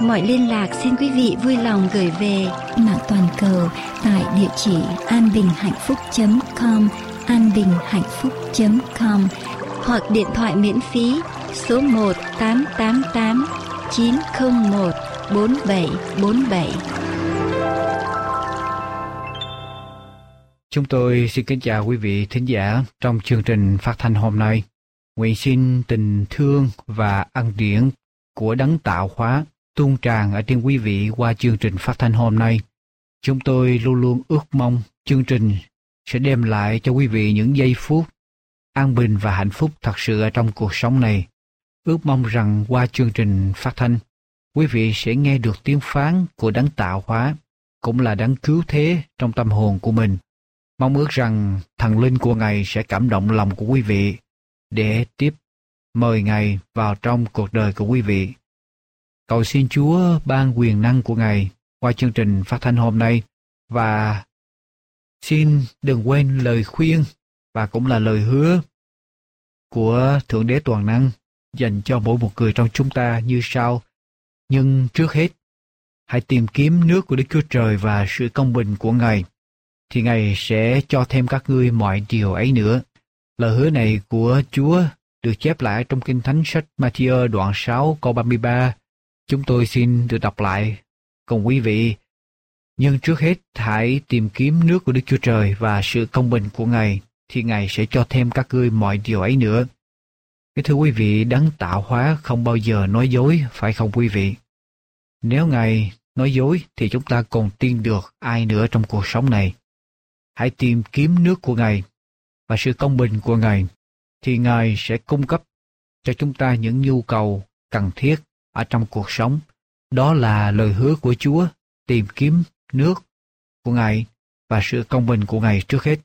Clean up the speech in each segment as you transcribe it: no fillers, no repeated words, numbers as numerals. Mọi liên lạc xin quý vị vui lòng gửi về mạng toàn cầu tại địa chỉ anbinhhạnhphúc.com, anbinhhạnhphúc.com, hoặc điện thoại miễn phí số 1-888-901-4747. Chúng tôi xin kính chào quý vị thính giả trong chương trình phát thanh hôm nay. Nguyện xin tình thương và ân điển của Đấng Tạo Hóa tuôn tràn ở trên quý vị qua chương trình phát thanh hôm nay. Chúng tôi luôn luôn ước mong chương trình sẽ đem lại cho quý vị những giây phút an bình và hạnh phúc thật sự ở trong cuộc sống này. Ước mong rằng qua chương trình phát thanh, quý vị sẽ nghe được tiếng phán của Đấng Tạo Hóa, cũng là Đấng Cứu Thế trong tâm hồn của mình. Mong ước rằng thần linh của Ngài sẽ cảm động lòng của quý vị để tiếp mời Ngài vào trong cuộc đời của quý vị. Cầu xin Chúa ban quyền năng của Ngài qua chương trình phát thanh hôm nay, và xin đừng quên lời khuyên và cũng là lời hứa của Thượng Đế Toàn Năng dành cho mỗi một người trong chúng ta như sau. Nhưng trước hết, hãy tìm kiếm nước của Đức Chúa Trời và sự công bình của Ngài, thì Ngài sẽ cho thêm các ngươi mọi điều ấy nữa. Lời hứa này của Chúa được chép lại trong Kinh Thánh sách Ma-thi-ơ đoạn 6 câu 33. Chúng tôi xin được đọc lại cùng quý vị. Nhưng trước hết, hãy tìm kiếm nước của Đức Chúa Trời và sự công bình của Ngài, thì Ngài sẽ cho thêm các ngươi mọi điều ấy nữa. Thưa quý vị, Đấng Tạo Hóa không bao giờ nói dối, phải không quý vị? Nếu Ngài nói dối thì chúng ta còn tin được ai nữa trong cuộc sống này? Hãy tìm kiếm nước của Ngài và sự công bình của Ngài, thì Ngài sẽ cung cấp cho chúng ta những nhu cầu cần thiết ở trong cuộc sống. Đó là lời hứa của Chúa, tìm kiếm nước của Ngài và sự công bình của Ngài trước hết.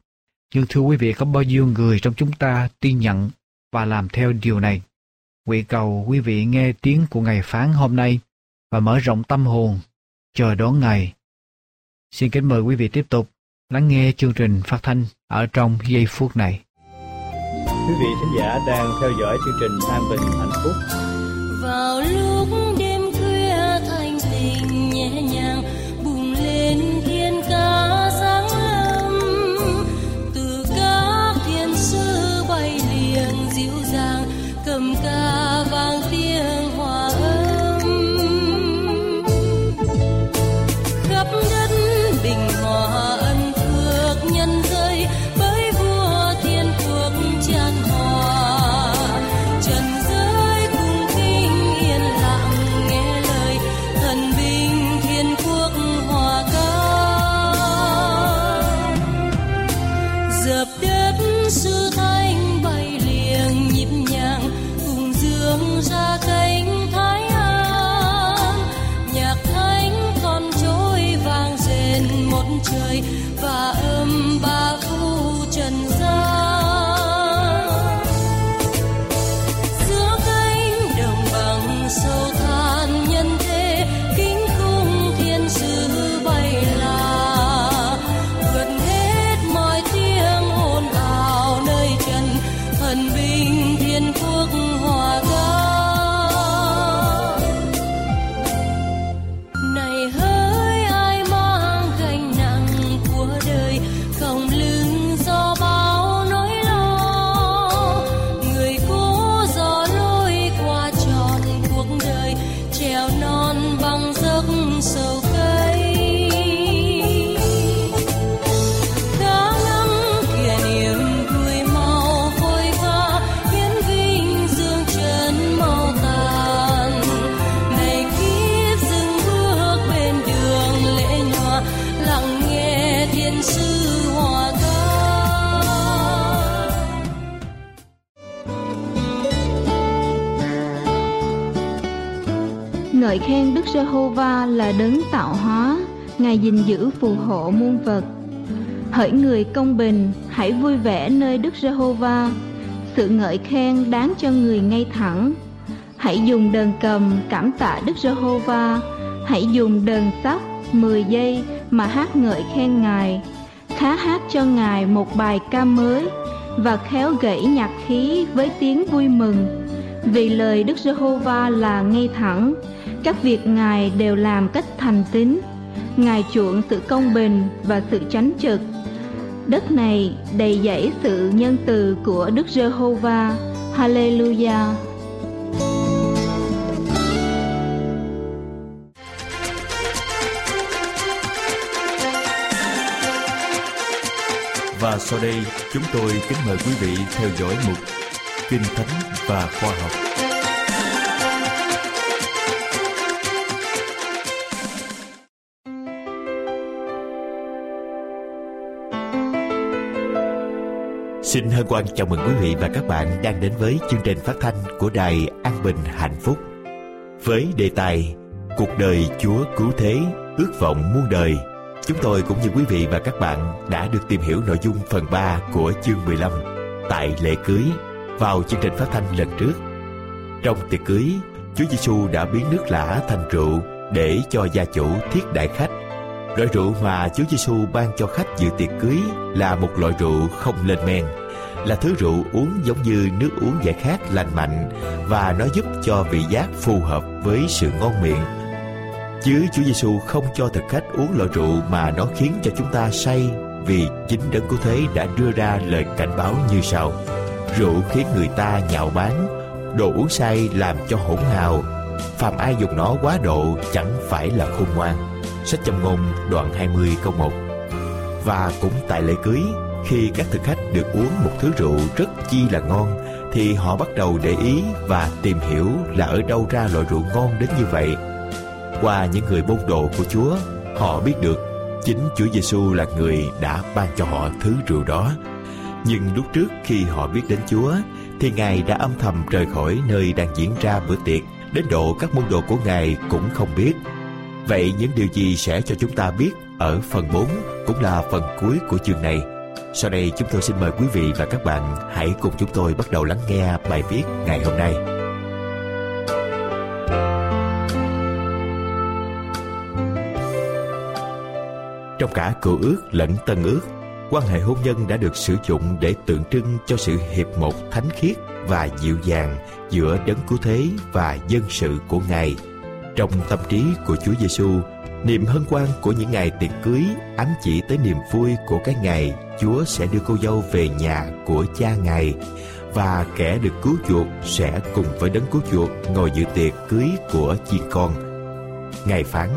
Nhưng thưa quý vị, có bao nhiêu người trong chúng ta tin nhận và làm theo điều này? Nguyện cầu quý vị nghe tiếng của Ngài phán hôm nay và mở rộng tâm hồn chờ đón Ngài. Xin kính mời quý vị tiếp tục lắng nghe chương trình phát thanh ở trong giây phút này. Quý vị khán giả đang theo dõi chương trình An Bình Hạnh Phúc. Vào lúc đêm khuya thanh tình nhẹ nhàng bùng lên thiên ca sáng lâm, từ các thiên sứ bay liền dịu dàng cầm ca vang tiếng hòa âm khắp đất bình hòa. Trời và âm ba khu trần gian giữa cánh đồng bằng sâu than nhân thế, kính cung thiên sứ bay là vượt hết mọi tiếng ồn ào nơi trần, thần binh thiên quốc hòa ca. Này hỡi ai mang gánh nặng của đời ngợi khen Đức Giê-hô-va là đấng tạo hóa, Ngài gìn giữ phù hộ muôn vật. Hỡi người công bình, hãy vui vẻ nơi Đức Giê-hô-va, sự ngợi khen đáng cho người ngay thẳng. Hãy dùng đờn cầm cảm tạ Đức Giê-hô-va, hãy dùng đờn sóc 10 giây mà hát ngợi khen Ngài. Khá hát cho Ngài một bài ca mới và khéo gảy nhạc khí với tiếng vui mừng. Vì lời Đức Giê-hô-va là ngay thẳng, các việc Ngài đều làm cách thành tín. Ngài chuộng sự công bình và sự chánh trực. Đất này đầy dẫy sự nhân từ của Đức Giê-hô-va. Hallelujah. Và sau đây chúng tôi kính mời quý vị theo dõi mục Kinh Thánh và Khoa học. Xin hân hoan chào mừng quý vị và các bạn đang đến với chương trình phát thanh của Đài An Bình Hạnh Phúc với đề tài Cuộc đời Chúa Cứu Thế, ước vọng muôn đời. Chúng tôi cũng như quý vị và các bạn đã được tìm hiểu nội dung phần 3 của chương 15 tại lễ cưới vào chương trình phát thanh lần trước. Trong tiệc cưới, Chúa Giêsu đã biến nước lã thành rượu để cho gia chủ thiết đãi khách. Loại rượu mà Chúa Giêsu ban cho khách dự tiệc cưới là một loại rượu không lên men, là thứ rượu uống giống như nước uống giải khát lành mạnh và nó giúp cho vị giác phù hợp với sự ngon miệng. Chứ Chúa Giêsu không cho thực khách uống loại rượu mà nó khiến cho chúng ta say, vì chính Đấng Cứu Thế đã đưa ra lời cảnh báo như sau: rượu khiến người ta nhạo báng, đồ uống say làm cho hỗn hào, phàm ai dùng nó quá độ chẳng phải là khôn ngoan. Sách Châm Ngôn đoạn 20 câu 1. Và cũng tại lễ cưới, khi các thực khách được uống một thứ rượu rất chi là ngon, thì họ bắt đầu để ý và tìm hiểu là ở đâu ra loại rượu ngon đến như vậy. Qua những người môn đồ của Chúa, họ biết được chính Chúa Giêsu là người đã ban cho họ thứ rượu đó. Nhưng lúc trước khi họ biết đến Chúa, thì Ngài đã âm thầm rời khỏi nơi đang diễn ra bữa tiệc, đến độ các môn đồ của Ngài cũng không biết. Vậy những điều gì sẽ cho chúng ta biết ở phần 4, cũng là phần cuối của chương này? Sau đây chúng tôi xin mời quý vị và các bạn hãy cùng chúng tôi bắt đầu lắng nghe bài viết ngày hôm nay. Trong cả Cựu Ước lẫn Tân Ước, quan hệ hôn nhân đã được sử dụng để tượng trưng cho sự hiệp một thánh khiết và dịu dàng giữa Đấng Cứu Thế và dân sự của Ngài. Trong tâm trí của Chúa Giêsu, niềm hân hoan của những ngày tiệc cưới ám chỉ tới niềm vui của cái ngày Chúa sẽ đưa cô dâu về nhà của cha Ngài, và kẻ được cứu chuộc sẽ cùng với Đấng Cứu Chuộc ngồi dự tiệc cưới của chiên con. Ngài phán: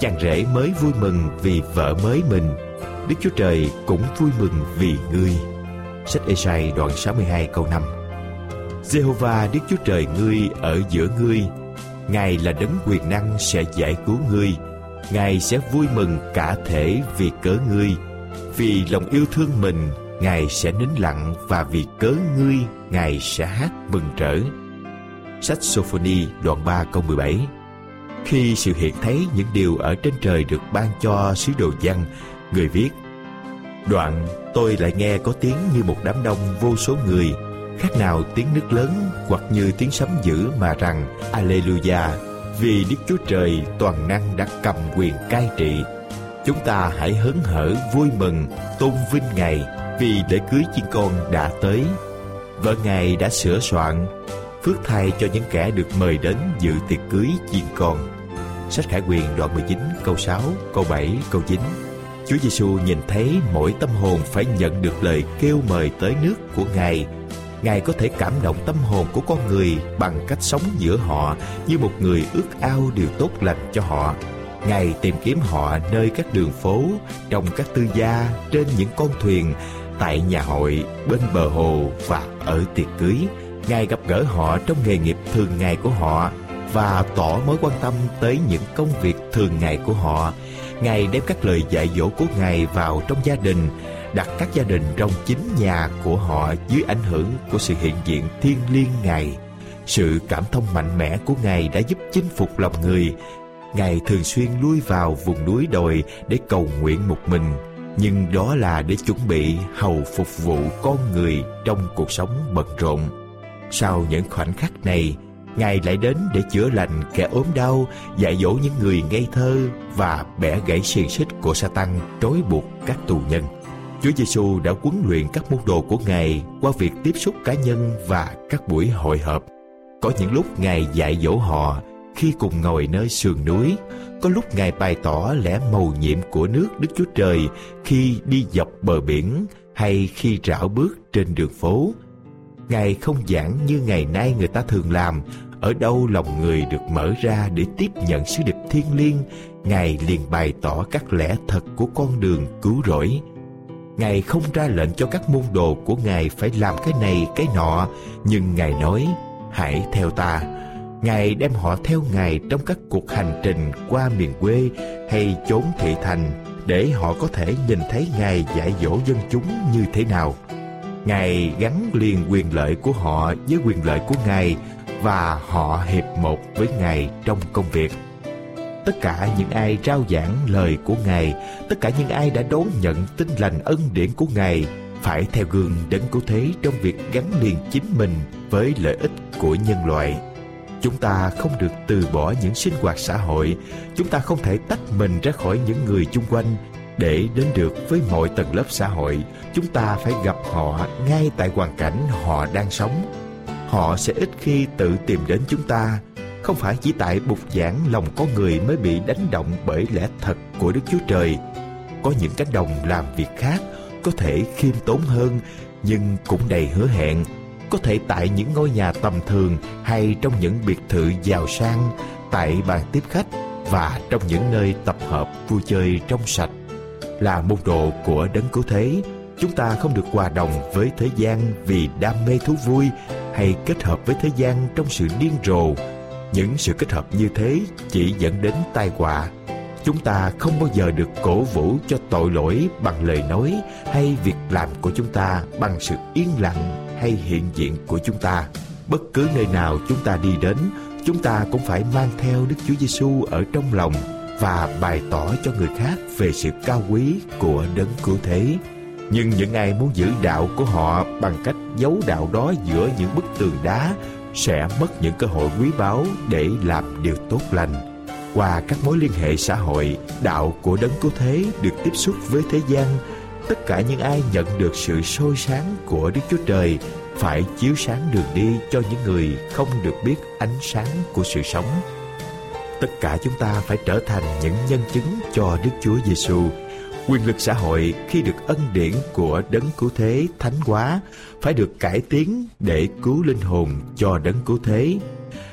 chàng rể mới vui mừng vì vợ mới mình, Đức Chúa Trời cũng vui mừng vì ngươi. Sách Ê-sai đoạn 62 câu 5. Giê-hô-va Đức Chúa Trời ngươi ở giữa ngươi, Ngài là đấng quyền năng sẽ giải cứu ngươi. Ngài sẽ vui mừng cả thể vì cớ ngươi. Vì lòng yêu thương mình, Ngài sẽ nín lặng, và vì cớ ngươi, Ngài sẽ hát mừng rỡ. Sách Sô-phô-ni đoạn 3 câu 17. Khi sự hiện thấy những điều ở trên trời được ban cho sứ đồ Giăng, người viết: đoạn tôi lại nghe có tiếng như một đám đông vô số người, khác nào tiếng nước lớn hoặc như tiếng sấm dữ, mà rằng: Alleluia, vì Đức Chúa Trời toàn năng đã cầm quyền cai trị. Chúng ta hãy hớn hở vui mừng tôn vinh Ngài, vì lễ cưới chiên con đã tới, vợ Ngài đã sửa soạn. Phước thay cho những kẻ được mời đến dự tiệc cưới chiên con. Sách Khải Huyền đoạn 19 câu 6, câu 7, câu 9. Chúa Giêsu nhìn thấy mỗi tâm hồn phải nhận được lời kêu mời tới nước của Ngài. Ngài có thể cảm động tâm hồn của con người bằng cách sống giữa họ như một người ước ao điều tốt lành cho họ. Ngài tìm kiếm họ nơi các đường phố, trong các tư gia, trên những con thuyền, tại nhà hội, bên bờ hồ và ở tiệc cưới. Ngài gặp gỡ họ trong nghề nghiệp thường ngày của họ và tỏ mối quan tâm tới những công việc thường ngày của họ. Ngài đem các lời dạy dỗ của Ngài vào trong gia đình, đặt các gia đình trong chính nhà của họ dưới ảnh hưởng của sự hiện diện thiêng liêng Ngài. Sự cảm thông mạnh mẽ của Ngài đã giúp chinh phục lòng người. Ngài thường xuyên lui vào vùng núi đồi để cầu nguyện một mình, nhưng đó là để chuẩn bị hầu phục vụ con người trong cuộc sống bận rộn. Sau những khoảnh khắc này, Ngài lại đến để chữa lành kẻ ốm đau, dạy dỗ những người ngây thơ và bẻ gãy xiềng xích của Sa-tan trói buộc các tù nhân. Chúa Giê-xu đã huấn luyện các môn đồ của Ngài qua việc tiếp xúc cá nhân và các buổi hội họp. Có những lúc Ngài dạy dỗ họ khi cùng ngồi nơi sườn núi, có lúc Ngài bày tỏ lẽ mầu nhiệm của nước Đức Chúa Trời khi đi dọc bờ biển hay khi rảo bước trên đường phố. Ngài không giảng như ngày nay người ta thường làm, ở đâu lòng người được mở ra để tiếp nhận sứ điệp thiêng liêng, Ngài liền bày tỏ các lẽ thật của con đường cứu rỗi. Ngài không ra lệnh cho các môn đồ của Ngài phải làm cái này cái nọ, nhưng Ngài nói, hãy theo ta. Ngài đem họ theo Ngài trong các cuộc hành trình qua miền quê hay chốn thị thành để họ có thể nhìn thấy Ngài dạy dỗ dân chúng như thế nào. Ngài gắn liền quyền lợi của họ với quyền lợi của Ngài và họ hiệp một với Ngài trong công việc. Tất cả những ai rao giảng lời của Ngài, tất cả những ai đã đón nhận tin lành ân điển của Ngài phải theo gương Đấng Cứu Thế trong việc gắn liền chính mình với lợi ích của nhân loại. Chúng ta không được từ bỏ những sinh hoạt xã hội, chúng ta không thể tách mình ra khỏi những người chung quanh. Để đến được với mọi tầng lớp xã hội, chúng ta phải gặp họ ngay tại hoàn cảnh họ đang sống. Họ sẽ ít khi tự tìm đến chúng ta, không phải chỉ tại bục giảng lòng con người mới bị đánh động bởi lẽ thật của Đức Chúa Trời. Có những cánh đồng làm việc khác, có thể khiêm tốn hơn, nhưng cũng đầy hứa hẹn. Có thể tại những ngôi nhà tầm thường hay trong những biệt thự giàu sang, tại bàn tiếp khách và trong những nơi tập hợp vui chơi trong sạch. Là môn đồ của Đấng Cứu Thế, chúng ta không được hòa đồng với thế gian vì đam mê thú vui hay kết hợp với thế gian trong sự điên rồ. Những sự kết hợp như thế chỉ dẫn đến tai họa. Chúng ta không bao giờ được cổ vũ cho tội lỗi bằng lời nói hay việc làm của chúng ta, bằng sự yên lặng hay hiện diện của chúng ta. Bất cứ nơi nào chúng ta đi đến, chúng ta cũng phải mang theo Đức Chúa Giê-xu ở trong lòng và bày tỏ cho người khác về sự cao quý của Đấng Cứu Thế. Nhưng những ai muốn giữ đạo của họ bằng cách giấu đạo đó giữa những bức tường đá sẽ mất những cơ hội quý báu để làm điều tốt lành. Qua các mối liên hệ xã hội, đạo của Đấng Cứu Thế được tiếp xúc với thế gian. Tất cả những ai nhận được sự soi sáng của Đức Chúa Trời phải chiếu sáng đường đi cho những người không được biết ánh sáng của sự sống. Tất cả chúng ta phải trở thành những nhân chứng cho Đức Chúa Giê-xu. Quyền lực xã hội khi được ân điển của Đấng Cứu Thế thánh hóa phải được cải tiến để cứu linh hồn cho Đấng Cứu Thế.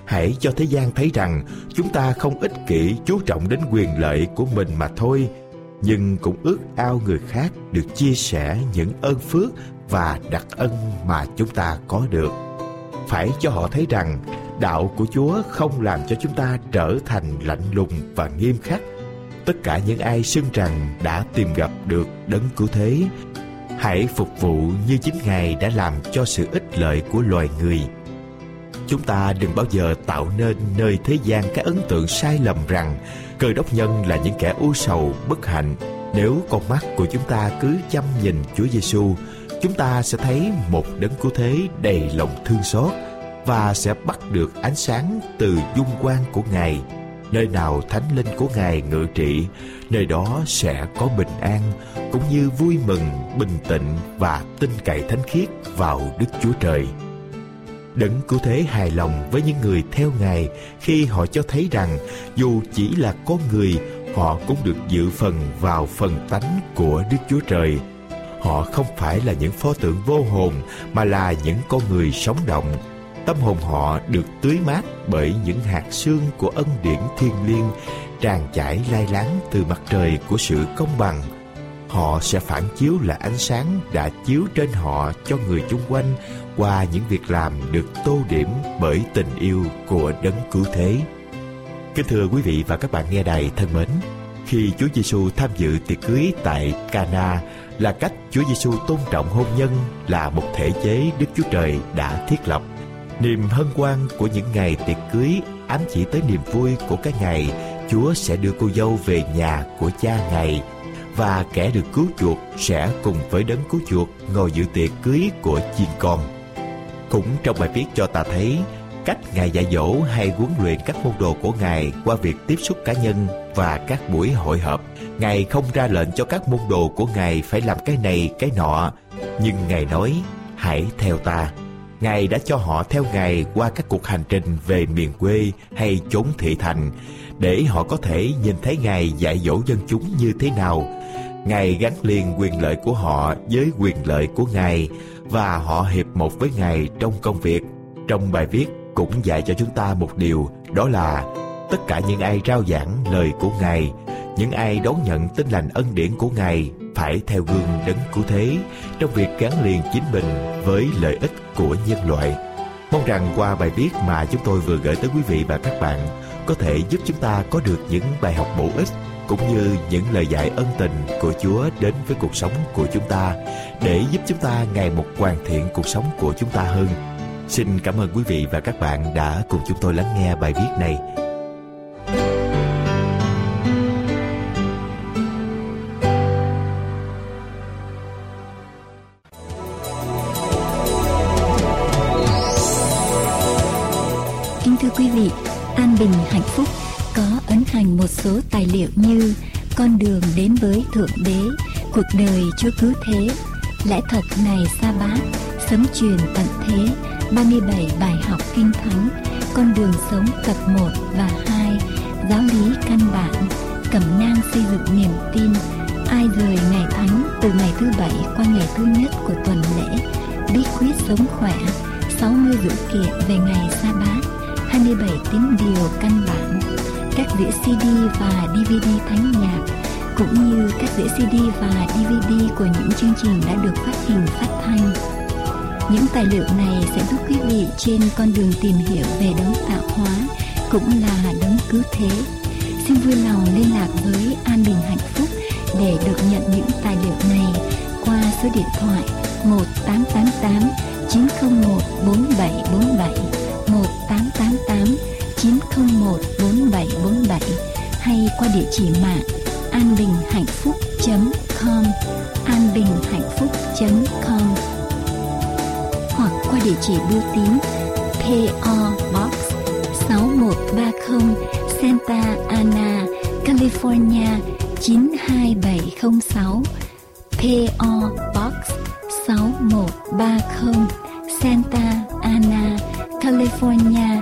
Hãy cho thế gian thấy rằng chúng ta không ích kỷ chú trọng đến quyền lợi của mình mà thôi, nhưng cũng ước ao người khác được chia sẻ những ơn phước và đặc ân mà chúng ta có được. Phải cho họ thấy rằng đạo của Chúa không làm cho chúng ta trở thành lạnh lùng và nghiêm khắc. Tất cả những ai xưng rằng đã tìm gặp được Đấng Cứu Thế, hãy phục vụ như chính Ngài đã làm cho sự ích lợi của loài người. Chúng ta đừng bao giờ tạo nên nơi thế gian cái ấn tượng sai lầm rằng cơ đốc nhân là những kẻ u sầu, bất hạnh. Nếu con mắt của chúng ta cứ chăm nhìn Chúa Giê-xu, chúng ta sẽ thấy một Đấng Cứu Thế đầy lòng thương xót và sẽ bắt được ánh sáng từ dung quang của Ngài. Nơi nào Thánh Linh của Ngài ngự trị, nơi đó sẽ có bình an, cũng như vui mừng, bình tĩnh và tin cậy thánh khiết vào Đức Chúa Trời. Đấng Cứu Thế hài lòng với những người theo Ngài khi họ cho thấy rằng dù chỉ là con người, họ cũng được dự phần vào phần tánh của Đức Chúa Trời. Họ không phải là những pho tượng vô hồn mà là những con người sống động. Tâm hồn họ được tưới mát bởi những hạt sương của ân điển thiêng liêng tràn chảy lai láng từ mặt trời của sự công bằng. Họ sẽ phản chiếu là ánh sáng đã chiếu trên họ cho người chung quanh qua những việc làm được tô điểm bởi tình yêu của Đấng Cứu Thế. Kính thưa quý vị và các bạn nghe đài thân mến, khi Chúa Giê-xu tham dự tiệc cưới tại Cana là cách Chúa Giê-xu tôn trọng hôn nhân là một thể chế Đức Chúa Trời đã thiết lập. Niềm hân hoan của những ngày tiệc cưới ám chỉ tới niềm vui của cái ngày Chúa sẽ đưa cô dâu về nhà của cha Ngài, và kẻ được cứu chuộc sẽ cùng với đấng cứu chuộc ngồi dự tiệc cưới của chiên con. Cũng trong bài viết cho ta thấy cách Ngài dạy dỗ hay huấn luyện các môn đồ của Ngài qua việc tiếp xúc cá nhân và các buổi hội họp. Ngài không ra lệnh cho các môn đồ của Ngài phải làm cái này, cái nọ, nhưng Ngài nói, hãy theo ta. Ngài đã cho họ theo Ngài qua các cuộc hành trình về miền quê hay chốn thị thành, để họ có thể nhìn thấy Ngài dạy dỗ dân chúng như thế nào. Ngài gắn liền quyền lợi của họ với quyền lợi của Ngài, và họ hiệp một với Ngài trong công việc. Trong bài viết cũng dạy cho chúng ta một điều, đó là tất cả những ai rao giảng lời của Ngài, những ai đón nhận tin lành ân điển của Ngài phải theo gương đấng cứu thế trong việc gắn liền chính mình với lợi ích của nhân loại. Mong rằng qua bài viết mà chúng tôi vừa gửi tới quý vị và các bạn có thể giúp chúng ta có được những bài học bổ ích cũng như những lời dạy ân tình của Chúa đến với cuộc sống của chúng ta, để giúp chúng ta ngày một hoàn thiện cuộc sống của chúng ta hơn. Xin cảm ơn quý vị và các bạn đã cùng chúng tôi lắng nghe bài viết này. Kính thưa quý vị, an bình hạnh phúc có ấn hành một số tài liệu như Con đường đến với Thượng Đế, Cuộc đời Chúa Cứu Thế, Lẽ thật ngày Sa Bát, Sấm truyền tận thế, 37 bài học kinh thánh, Con đường sống tập 1 và 2, Giáo lý căn bản, Cẩm nang xây dựng niềm tin, Ai rời ngày thánh từ ngày thứ 7 qua ngày thứ nhất của tuần lễ, Bí quyết sống khỏe, 60 dữ kiện về ngày Sa Bát, 27 tín điều căn bản, các đĩa CD và DVD thánh nhạc, cũng như các đĩa CD và DVD của những chương trình đã được phát hình phát thanh. Những tài liệu này sẽ giúp quý vị trên con đường tìm hiểu về đấng tạo hóa cũng là đấng cứu thế. Xin vui lòng liên lạc với An Bình Hạnh Phúc để được nhận những tài liệu này qua số điện thoại 1888 901 4747, 1888 901 4747, hay qua địa chỉ mạng anbinhhạnhphúc.com, anbinhhạnhphúc.com, hoặc qua địa chỉ bưu tín PO Box 6130 Santa Ana, California 92706, PO Box 6130 Santa Ana, California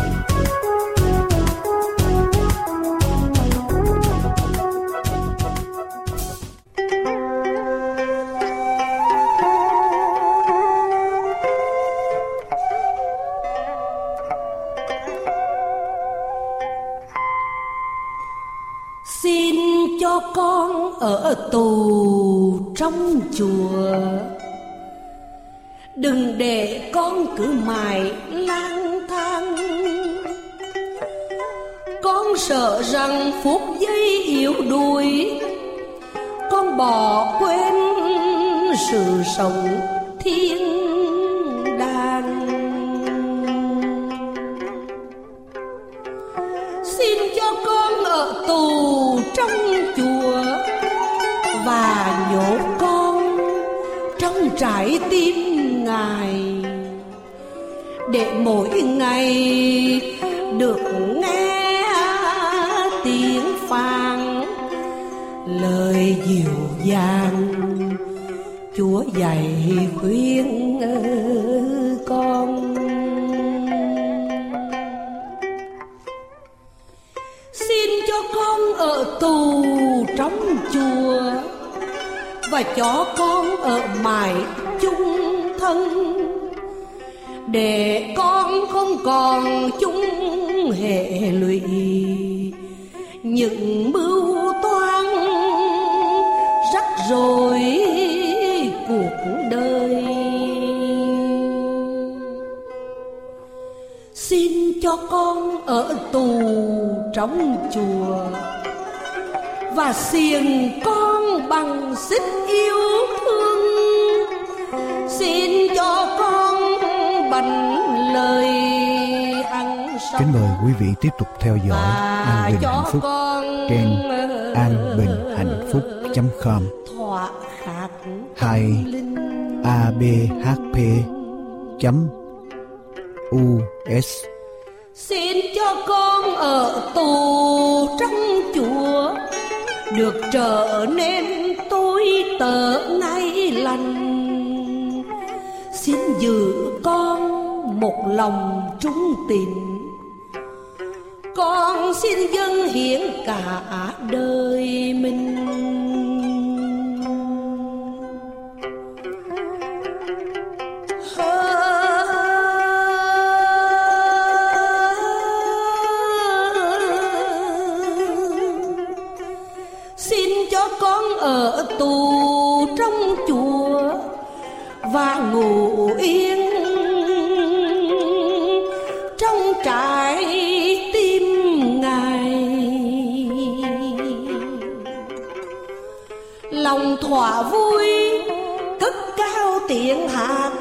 Ở tù trong chùa, đừng để con cứ mãi lang thang. Con sợ rằng phút giây yếu đuối, con bỏ quên sự sống thiên đàng. Xin cho con ở tù trong chùa và nhốt con trong trái tim Ngài, để mỗi ngày được nghe tiếng phán lời dịu dàng Chúa dạy khuyên con. Xin cho con ở tù trong chùa và cho con ở mãi chung thân, để con không còn chung hệ lụy những mưu toan rắc rối cuộc đời. Xin cho con ở tù trong chùa và xiềng con bằng xích yêu thương. Xin cho con bành lời ăn sống. Kính mời quý vị tiếp tục theo dõi An Bình Hạnh Phúc trên anbinhhạnhphúc.com. Hay abhp.us. Xin cho con ở tù trong chùa được trở nên tối tớ ngay lành. Xin giữ con một lòng trung tín. Con xin dâng hiến cả đời mình. Ở tù trong chùa và ngủ yên trong trái tim Ngài, lòng thỏa vui cất cao tiếng hát.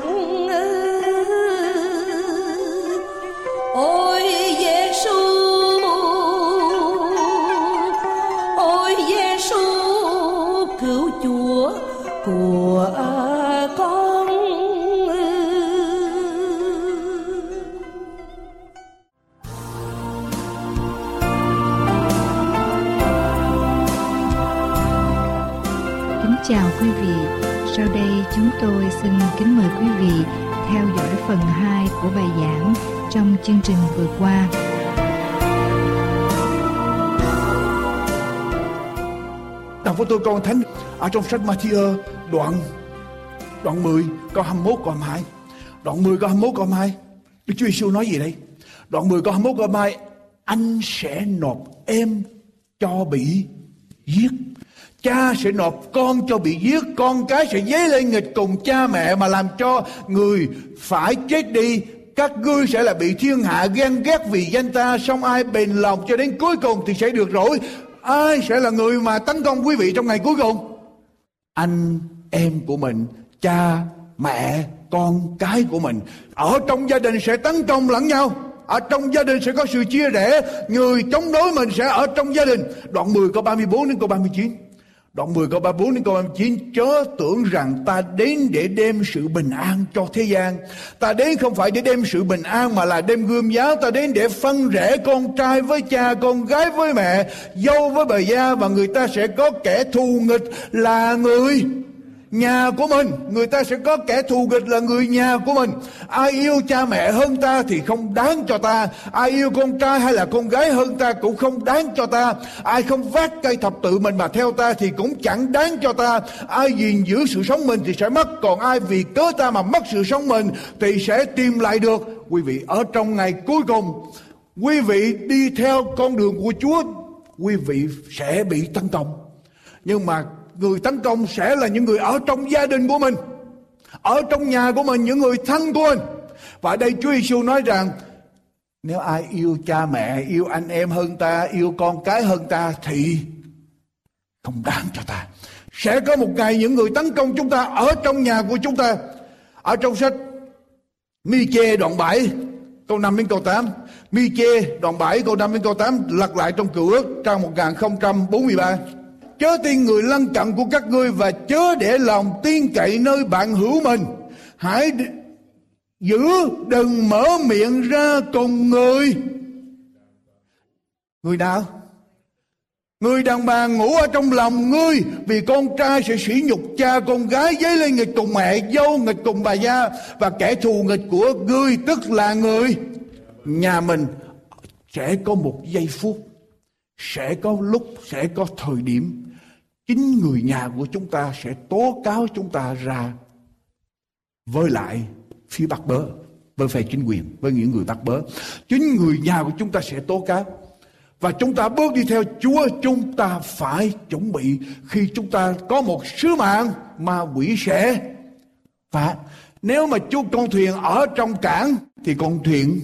Chào quý vị, sau đây chúng tôi xin kính mời quý vị theo dõi phần 2 của bài giảng trong chương trình vừa qua. Đọc với tôi câu thánh ở trong sách Ma-thi-ơ đoạn 10 câu 21 câu 22. Đoạn 10 câu 21 câu 22. Đức Chúa Giê-xu nói gì đây? Đoạn 10 câu 21 câu 22, anh sẽ nộp em cho bị giết. Cha sẽ nộp con cho bị giết, con cái sẽ dấy lên nghịch cùng cha mẹ mà làm cho người phải chết đi. Các ngươi sẽ là bị thiên hạ ghen ghét vì danh ta, song ai bền lòng cho đến cuối cùng thì sẽ được rỗi. Ai sẽ là người mà tấn công quý vị trong ngày cuối cùng? Anh em của mình, cha mẹ con cái của mình. Ở trong gia đình sẽ tấn công lẫn nhau, ở trong gia đình sẽ có sự chia rẽ, người chống đối mình sẽ ở trong gia đình. Đoạn 10 câu 34 đến câu 39. Đoạn 10 câu 34 đến câu 39, chớ tưởng rằng ta đến để đem sự bình an cho thế gian. Ta đến không phải để đem sự bình an mà là đem gươm giáo. Ta đến để phân rẽ con trai với cha, con gái với mẹ, dâu với bà gia. Và người ta sẽ có kẻ thù nghịch là người nhà của mình. Người ta sẽ có kẻ thù nghịch là người nhà của mình. Ai yêu cha mẹ hơn ta thì không đáng cho ta. Ai yêu con trai hay là con gái hơn ta cũng không đáng cho ta. Ai không vác cây thập tự mình mà theo ta thì cũng chẳng đáng cho ta. Ai gìn giữ sự sống mình thì sẽ mất, còn ai vì cớ ta mà mất sự sống mình thì sẽ tìm lại được. Quý vị, ở trong ngày cuối cùng, quý vị đi theo con đường của Chúa, quý vị sẽ bị tấn công. Nhưng mà người tấn công sẽ là những người ở trong gia đình của mình, ở trong nhà của mình, những người thân của mình. Và đây Chúa Giê-xu nói rằng nếu ai yêu cha mẹ, yêu anh em hơn ta, yêu con cái hơn ta thì không đáng cho ta. Sẽ có một ngày những người tấn công chúng ta ở trong nhà của chúng ta. Ở trong sách Mi-kê đoạn 7 câu 5 đến câu 8. Mi-kê đoạn 7 câu 5 đến câu 8 lật lại trong Cựu Ước trang 1043. Chớ tin người lân cận của các ngươi và chớ để lòng tin cậy nơi bạn hữu mình. Hãy giữ đừng mở miệng ra cùng người. Người nào? Người đàn bà ngủ ở trong lòng ngươi, vì con trai sẽ sỉ nhục cha, con gái dấy lên nghịch cùng mẹ, dâu nghịch cùng bà gia. Và kẻ thù nghịch của ngươi tức là người nhà mình. Sẽ có một giây phút, sẽ có lúc, sẽ có thời điểm chính người nhà của chúng ta sẽ tố cáo chúng ta ra với lại phía Bắc Bớ, với phe chính quyền, với những người Bắc Bớ. Chính người nhà của chúng ta sẽ tố cáo. Và chúng ta bước đi theo Chúa, chúng ta phải chuẩn bị khi chúng ta có một sứ mạng mà quỷ sẽ phá. Nếu mà chú con thuyền ở trong cảng thì con thuyền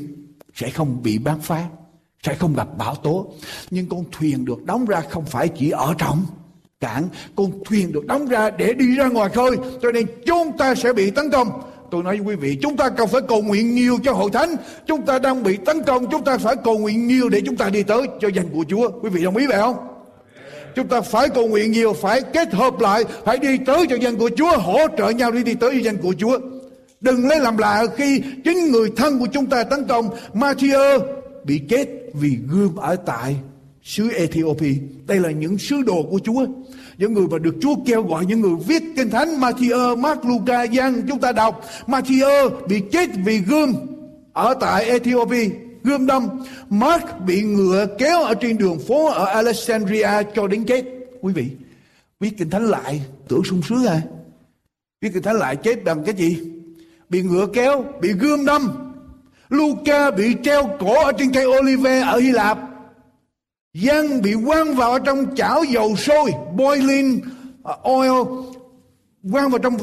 sẽ không bị bán phá, sẽ không gặp bão tố. Nhưng con thuyền được đóng ra không phải chỉ ở trong cảng, con thuyền được đóng ra để đi ra ngoài khơi, cho nên chúng ta sẽ bị tấn công. Tôi nói với quý vị, chúng ta cần phải cầu nguyện nhiều cho hội thánh. Chúng ta đang bị tấn công, chúng ta phải cầu nguyện nhiều để chúng ta đi tới cho danh của Chúa. Quý vị đồng ý vậy không? Chúng ta phải cầu nguyện nhiều, phải kết hợp lại, phải đi tới cho danh của Chúa, hỗ trợ nhau đi tới cho danh của Chúa. Đừng lấy làm lạ khi chính người thân của chúng ta tấn công. Ma-thi-ơ bị chết vì gươm ở tại xứ Ethiopia. Đây là những sứ đồ của Chúa, những người mà được Chúa kêu gọi, những người viết Kinh Thánh. Ma-thi-ơ, Mác, Luca, Giăng chúng ta đọc. Ma-thi-ơ bị chết vì gươm ở tại Ethiopia, gươm đâm. Mác bị ngựa kéo ở trên đường phố ở Alexandria cho đến chết. Quý vị viết Kinh Thánh lại tưởng sung sướng à? Viết Kinh Thánh lại chết bằng cái gì? Bị ngựa kéo, bị gươm đâm. Luca bị treo cổ ở trên cây Olive ở Hy Lạp. Giăng bị quăng vào trong chảo dầu sôi, boiling oil, quăng vào trong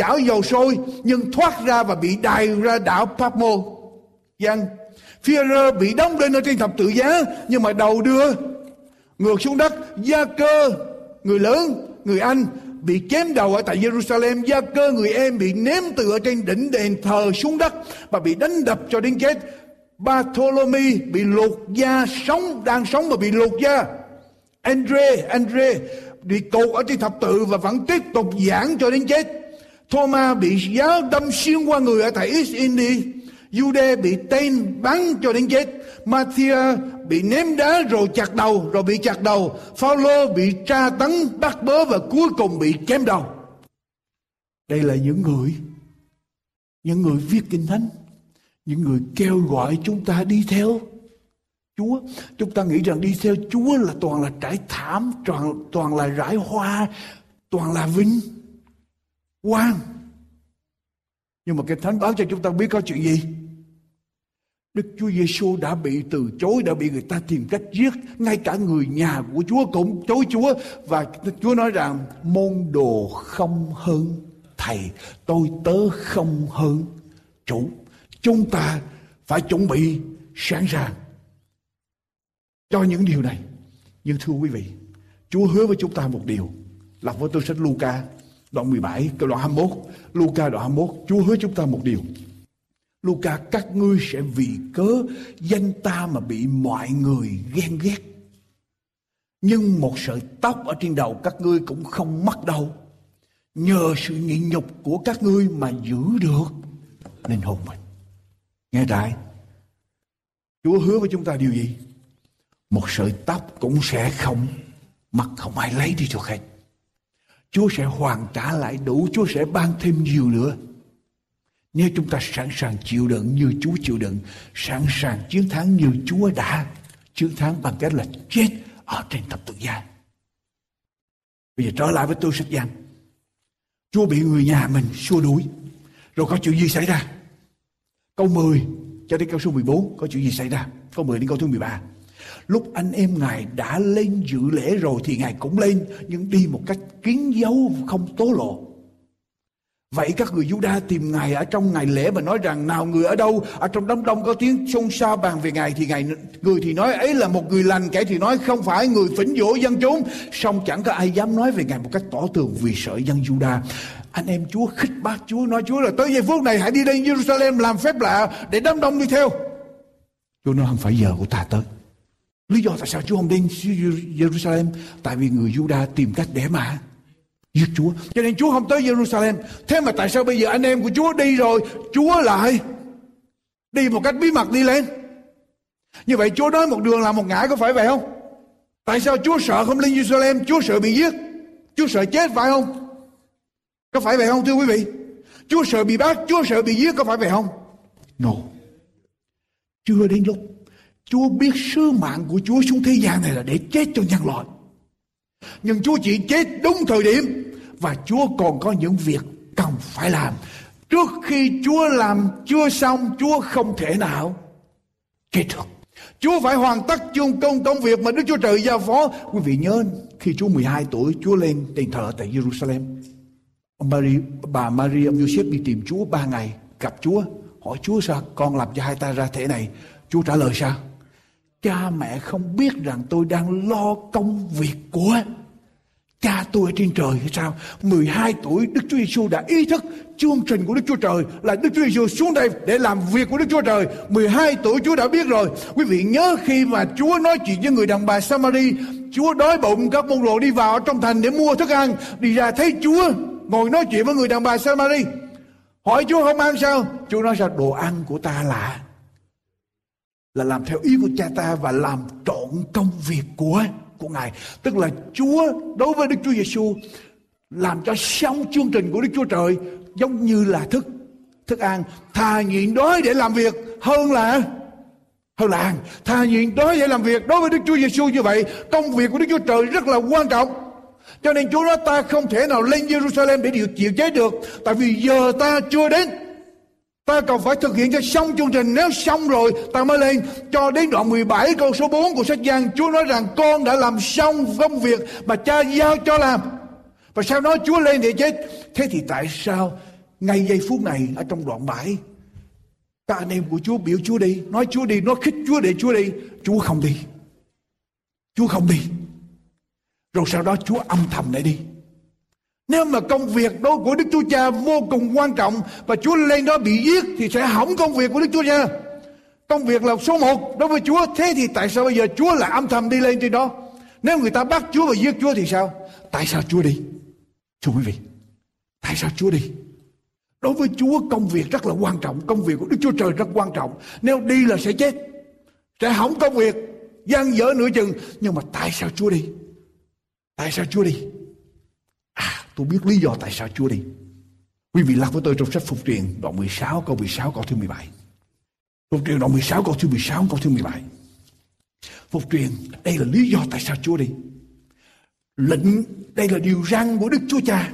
chảo dầu sôi, nhưng thoát ra và bị đày ra đảo Patmos. Giăng, Phêrô bị đóng lên ở trên thập tự giá, nhưng mà đầu đưa ngược xuống đất. Gia Cơ, người lớn, người anh, bị chém đầu ở tại Jerusalem. Gia Cơ, người em, bị ném từ ở trên đỉnh đền thờ xuống đất và bị đánh đập cho đến chết. Bartholomew bị lột da, đang sống mà bị lột da. Andre bị cột ở trên thập tự và vẫn tiếp tục giảng cho đến chết. Thomas bị giáo đâm xuyên qua người ở tại East India. Giuđê bị tên bắn cho đến chết. Matthew bị ném đá rồi chặt đầu, Phao-lô bị tra tấn bắt bớ và cuối cùng bị chém đầu. Đây là những người viết Kinh Thánh, những người kêu gọi chúng ta đi theo Chúa. Chúng ta nghĩ rằng đi theo Chúa là toàn là trải thảm, toàn là rải hoa, toàn là vinh quang. Nhưng mà Kinh Thánh báo cho chúng ta biết có chuyện gì? Đức Chúa Giê-xu đã bị từ chối, đã bị người ta tìm cách giết. Ngay cả người nhà của Chúa cũng chối Chúa. Và Chúa nói rằng môn đồ không hơn thầy, tôi tớ không hơn chủ. Chúng ta phải chuẩn bị sẵn sàng cho những điều này. Nhưng thưa quý vị, Chúa hứa với chúng ta một điều. Lập với tôi sách Luca đoạn 17 câu đoạn 21. Luca đoạn 21, Chúa hứa chúng ta một điều. Luca, các ngươi sẽ vì cớ danh ta mà bị mọi người ghen ghét, nhưng một sợi tóc ở trên đầu các ngươi cũng không mất đâu. Nhờ sự nhịn nhục của các ngươi mà giữ được linh hồn mình. Nghe đại, Chúa hứa với chúng ta điều gì? Một sợi tóc cũng sẽ không mất, không ai lấy đi được hết. Chúa sẽ hoàn trả lại đủ, Chúa sẽ ban thêm nhiều nữa. Nếu chúng ta sẵn sàng chịu đựng như Chúa chịu đựng, sẵn sàng chiến thắng như Chúa đã chiến thắng bằng cách là chết ở trên thập tự giá. Bây giờ trở lại với tôi sách Giăng. Chúa bị người nhà mình xua đuổi. Rồi có chuyện gì xảy ra? Câu 10 cho đến câu số 14 có chuyện gì xảy ra? Câu 10 đến câu thứ 13. Lúc anh em Ngài đã lên dự lễ rồi thì Ngài cũng lên, nhưng đi một cách kín giấu, không tố lộ. Vậy các người Giu-đa tìm Ngài ở trong ngày lễ mà nói rằng, nào người ở đâu? Ở trong đám đông có tiếng xôn xao bàn về Ngài, thì người thì nói ấy là một người lành, kẻ thì nói không phải, người phỉnh dỗ dân chúng. Song chẳng có ai dám nói về Ngài một cách tỏ tường vì sợ dân Giu-đa. Anh em Chúa khích bác Chúa, nói Chúa là tới giây phút này hãy đi lên Jerusalem làm phép lạ để đám đông đi theo. Chúa nói không phải giờ của ta tới. Lý do tại sao Chúa không đến Jerusalem? Tại vì người Giu-đa tìm cách để mà giết Chúa, cho nên Chúa không tới Jerusalem. Thế mà tại sao bây giờ anh em của Chúa đi rồi, Chúa lại đi một cách bí mật đi lên? Như vậy Chúa nói một đường làm một ngải, có phải vậy không? Tại sao Chúa sợ không lên Jerusalem? Chúa sợ bị giết, Chúa sợ chết, phải không? Có phải vậy không thưa quý vị? Chúa sợ bị bắt, Chúa sợ bị giết, có phải vậy không? No. Chưa đến lúc. Chúa biết sứ mạng của Chúa xuống thế gian này là để chết cho nhân loại. Nhưng Chúa chỉ chết đúng thời điểm, và Chúa còn có những việc cần phải làm. Trước khi Chúa làm chưa xong, Chúa không thể nào chết được. Chúa phải hoàn tất chương công việc mà Đức Chúa Trời giao phó. Quý vị nhớ khi Chúa 12 tuổi, Chúa lên đền thờ tại Jerusalem. Bà Maria Joseph đi tìm Chúa 3 ngày, gặp Chúa, hỏi Chúa sao con làm cho hai ta ra thế này? Chúa trả lời sao? Cha mẹ không biết rằng tôi đang lo công việc của Cha tôi ở trên trời hay sao? 12 tuổi Đức Chúa Giêsu đã ý thức chương trình của Đức Chúa Trời là Đức Chúa Giêsu xuống đây để làm việc của Đức Chúa Trời. 12 tuổi Chúa đã biết rồi. Quý vị nhớ khi mà Chúa nói chuyện với người đàn bà Samari, Chúa đói bụng, các môn đồ đi vào trong thành để mua thức ăn, đi ra thấy Chúa ngồi nói chuyện với người đàn bà Samari. Hỏi Chúa không ăn sao? Chúa nói sao? Đồ ăn của ta là làm theo ý của Cha ta và làm trọn công việc của Ngài. Tức là Chúa đối với Đức Chúa Giêsu làm cho xong chương trình của Đức Chúa Trời, giống như là thức ăn. Thà nhịn đói để làm việc hơn là ăn. Thà nhịn đói để làm việc. Đối với Đức Chúa Giêsu như vậy, công việc của Đức Chúa Trời rất là quan trọng. Cho nên Chúa nói ta không thể nào lên Jerusalem để chịu chết được, tại vì giờ ta chưa đến. Ta còn phải thực hiện cho xong chương trình. Nếu xong rồi ta mới lên. Cho đến đoạn 17 câu số 4 của sách Giăng, Chúa nói rằng con đã làm xong công việc mà Cha giao cho làm. Và sau đó Chúa lên để chết. Thế thì tại sao ngay giây phút này ở trong đoạn 7, các anh em của Chúa biểu Chúa đi, nói Chúa đi, nói khích Chúa để Chúa đi, Chúa không đi. Chúa không đi. Rồi sau đó Chúa âm thầm lại đi. Nếu mà công việc đó của Đức Chúa Cha vô cùng quan trọng và Chúa lên đó bị giết thì sẽ hỏng công việc của Đức Chúa Cha. Công việc là số 1 đối với Chúa. Thế thì tại sao bây giờ Chúa lại âm thầm đi lên trên đó? Nếu người ta bắt Chúa và giết Chúa thì sao? Tại sao Chúa đi? Thưa quý vị, tại sao Chúa đi? Đối với Chúa công việc rất là quan trọng. Công việc của Đức Chúa Trời rất quan trọng. Nếu đi là sẽ chết, sẽ hỏng công việc, dang dở nửa chừng. Nhưng mà tại sao Chúa đi? Tại sao Chúa đi? Tôi biết lý do tại sao Chúa đi. Quý vị lật với tôi trong sách Phục Truyền đoạn 16 câu 16 câu thứ 17. Phục Truyền đoạn 16 câu thứ 16 câu thứ 17. Phục Truyền, đây là lý do tại sao Chúa đi. Lệnh, đây là điều răn của Đức Chúa Cha.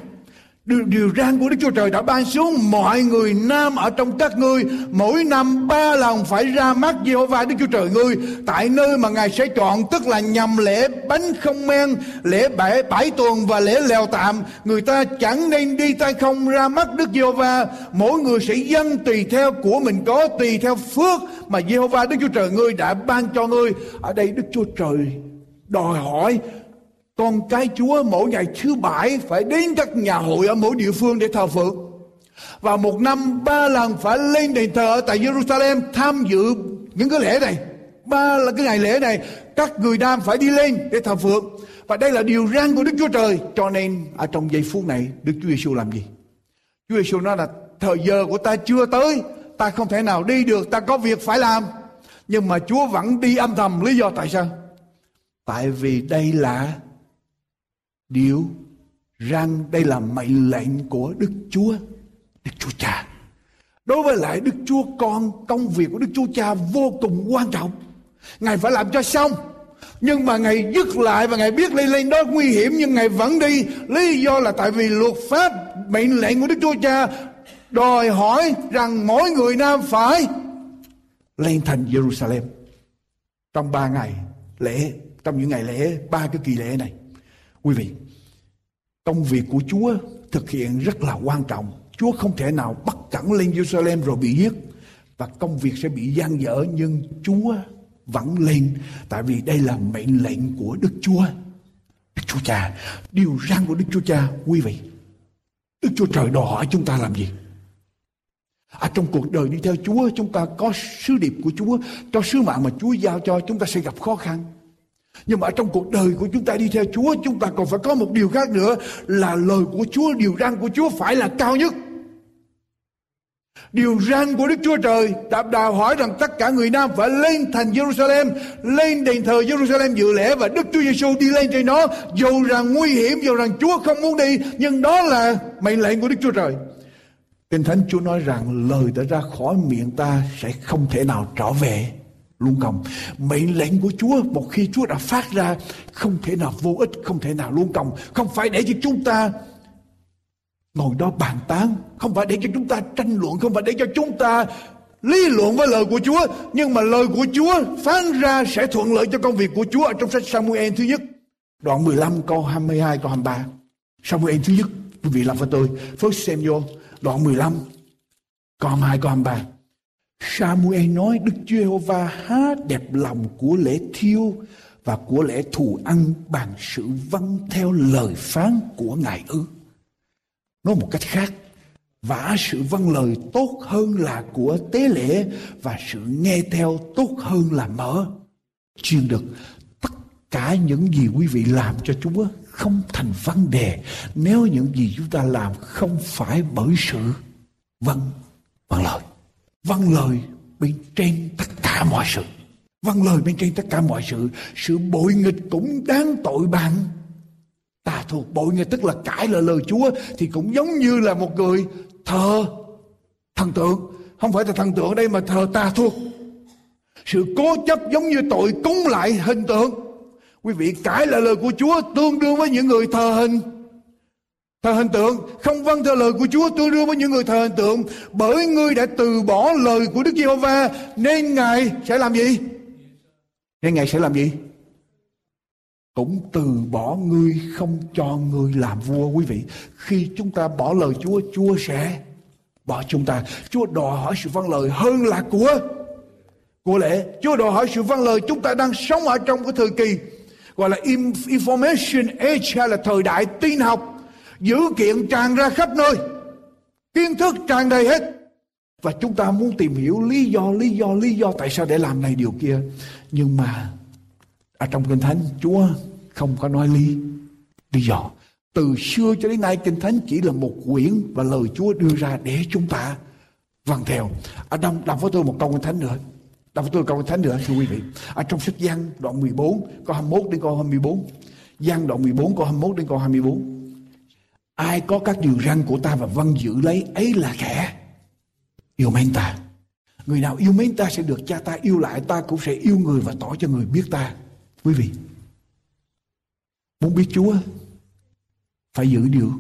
Điều răn của Đức Chúa Trời đã ban xuống: mọi người nam ở trong các ngươi mỗi năm 3 lần phải ra mắt Giê-hô-va Đức Chúa Trời ngươi tại nơi mà Ngài sẽ chọn, tức là nhằm lễ bánh không men, lễ bảy tuần và lễ lèo tạm. Người ta chẳng nên đi tay không ra mắt Đức Giê-hô-va. Mỗi người sẽ dâng tùy theo của mình có, tùy theo phước mà Giê-hô-va Đức Chúa Trời ngươi đã ban cho ngươi. Ở đây Đức Chúa Trời đòi hỏi con cái Chúa mỗi ngày thứ 7 phải đến các nhà hội ở mỗi địa phương để thờ phượng. Và một năm 3 lần phải lên đền thờ tại Jerusalem tham dự những cái lễ này. 3 là cái ngày lễ này, các người nam phải đi lên để thờ phượng. Và đây là điều răn của Đức Chúa Trời. Cho nên ở trong giây phút này Đức Chúa Giêsu làm gì? Chúa Giêsu nói là thời giờ của ta chưa tới, ta không thể nào đi được, ta có việc phải làm. Nhưng mà Chúa vẫn đi âm thầm. Lý do tại sao? Tại vì đây là điều răn, đây là mệnh lệnh của Đức Chúa Cha. Đối với lại Đức Chúa Con, công việc của Đức Chúa Cha vô cùng quan trọng. Ngài phải làm cho xong. Nhưng mà Ngài dứt lại và Ngài biết lên đó nguy hiểm, nhưng Ngài vẫn đi. Lý do là tại vì luật pháp, mệnh lệnh của Đức Chúa Cha đòi hỏi rằng mỗi người nam phải lên thành Jerusalem trong 3 ngày lễ, trong những ngày lễ, 3 cái kỳ lễ này. Quý vị, công việc của Chúa thực hiện rất là quan trọng. Chúa không thể nào bắt cẳng lên Jerusalem rồi bị giết. Và công việc sẽ bị dang dở, nhưng Chúa vẫn lên. Tại vì đây là mệnh lệnh của Đức Chúa Cha. Điều răn của Đức Chúa Cha, quý vị. Đức Chúa Trời đòi hỏi chúng ta làm gì? Trong cuộc đời đi theo Chúa, chúng ta có sứ điệp của Chúa, cho sứ mạng mà Chúa giao cho, chúng ta sẽ gặp khó khăn. Nhưng mà trong cuộc đời của chúng ta đi theo Chúa, chúng ta còn phải có một điều khác nữa là lời của Chúa, điều răn của Chúa phải là cao nhất. Điều răn của Đức Chúa Trời đòi hỏi rằng tất cả người nam phải lên thành Jerusalem, lên đền thờ Jerusalem dự lễ, và Đức Chúa Giêsu đi lên trên nó, dù rằng nguy hiểm, dù rằng Chúa không muốn đi, nhưng đó là mệnh lệnh của Đức Chúa Trời. Kinh Thánh Chúa nói rằng lời đã ra khỏi miệng ta sẽ không thể nào trở về luôn còng. Mệnh lệnh của Chúa một khi Chúa đã phát ra không thể nào vô ích, không thể nào luôn còng. Không phải để cho chúng ta ngồi đó bàn tán, không phải để cho chúng ta tranh luận, không phải để cho chúng ta lý luận với lời của Chúa. Nhưng mà lời của Chúa phán ra sẽ thuận lợi cho công việc của Chúa. Ở trong sách Samuel thứ nhất đoạn 15 câu 22 câu 23. Samuel thứ nhất, quý vị làm với tôi. First Samuel đoạn 15 câu 22 câu 23. Samuel nói Đức Chúa Giê-hô-va há đẹp lòng của lễ thiêu và của lễ thù ăn bằng sự vâng theo lời phán của Ngài ư? Nói một cách khác, vả sự vâng lời tốt hơn là của tế lễ, và sự nghe theo tốt hơn là mỡ. Chuyên được tất cả những gì quý vị làm cho Chúa không thành vấn đề nếu những gì chúng ta làm không phải bởi sự vâng lời. Vâng lời bên trên tất cả mọi sự. Vâng lời bên trên tất cả mọi sự. Sự bội nghịch cũng đáng tội bạn. Ta thuộc bội nghịch tức là cãi lời lời Chúa, thì cũng giống như là một người thờ thần tượng. Không phải là thần tượng ở đây mà thờ ta thuộc. Sự cố chấp giống như tội cúng lại hình tượng. Quý vị cãi lại lời của Chúa tương đương với những người thờ hình tượng. Không vâng theo lời của Chúa tương đương với những người thờ hình tượng. Bởi ngươi đã từ bỏ lời của Đức Giê-hô-va nên Ngài sẽ làm gì? Cũng từ bỏ ngươi, không cho ngươi làm vua. Quý vị, khi chúng ta bỏ lời Chúa, Chúa sẽ bỏ chúng ta. Chúa đòi hỏi sự vâng lời hơn là của lễ. Chúa đòi hỏi sự vâng lời. Chúng ta đang sống ở trong cái thời kỳ gọi là information age, hay là thời đại tin học. Dữ kiện tràn ra khắp nơi, kiến thức tràn đầy hết, và chúng ta muốn tìm hiểu lý do tại sao để làm này điều kia. Nhưng mà ở trong Kinh Thánh, Chúa không có nói lý do. Từ xưa cho đến nay, Kinh Thánh chỉ là một quyển và lời Chúa đưa ra để chúng ta vâng theo. Ở trong Đọc với tôi một câu Kinh Thánh nữa thưa quý vị. Ở trong sách Giăng đoạn 14 câu 21 đến câu 24. Giăng đoạn 14 câu 21 đến câu 24. Ai có các điều răn của ta và vâng giữ lấy, ấy là kẻ yêu mến ta. Người nào yêu mến ta sẽ được cha ta yêu lại, ta cũng sẽ yêu người và tỏ cho người biết ta. Quý vị, muốn biết Chúa phải giữ điều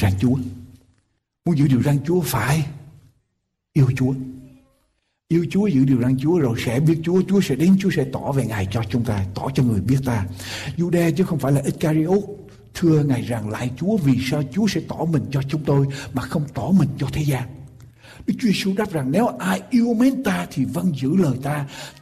răn Chúa. Muốn giữ điều răn Chúa phải yêu Chúa. Yêu Chúa, giữ điều răn Chúa, rồi sẽ biết Chúa. Chúa sẽ đến, Chúa sẽ tỏ về Ngài cho chúng ta, tỏ cho người biết ta. Giu-đê chứ không phải là Iscariot thưa Ngài rằng lại Chúa, vì sao Chúa sẽ tỏ mình cho chúng tôi mà không tỏ mình cho thế gian? Đức Chúa Giê-xu đáp rằng nếu ai yêu mến ta thì vâng giữ lời ta,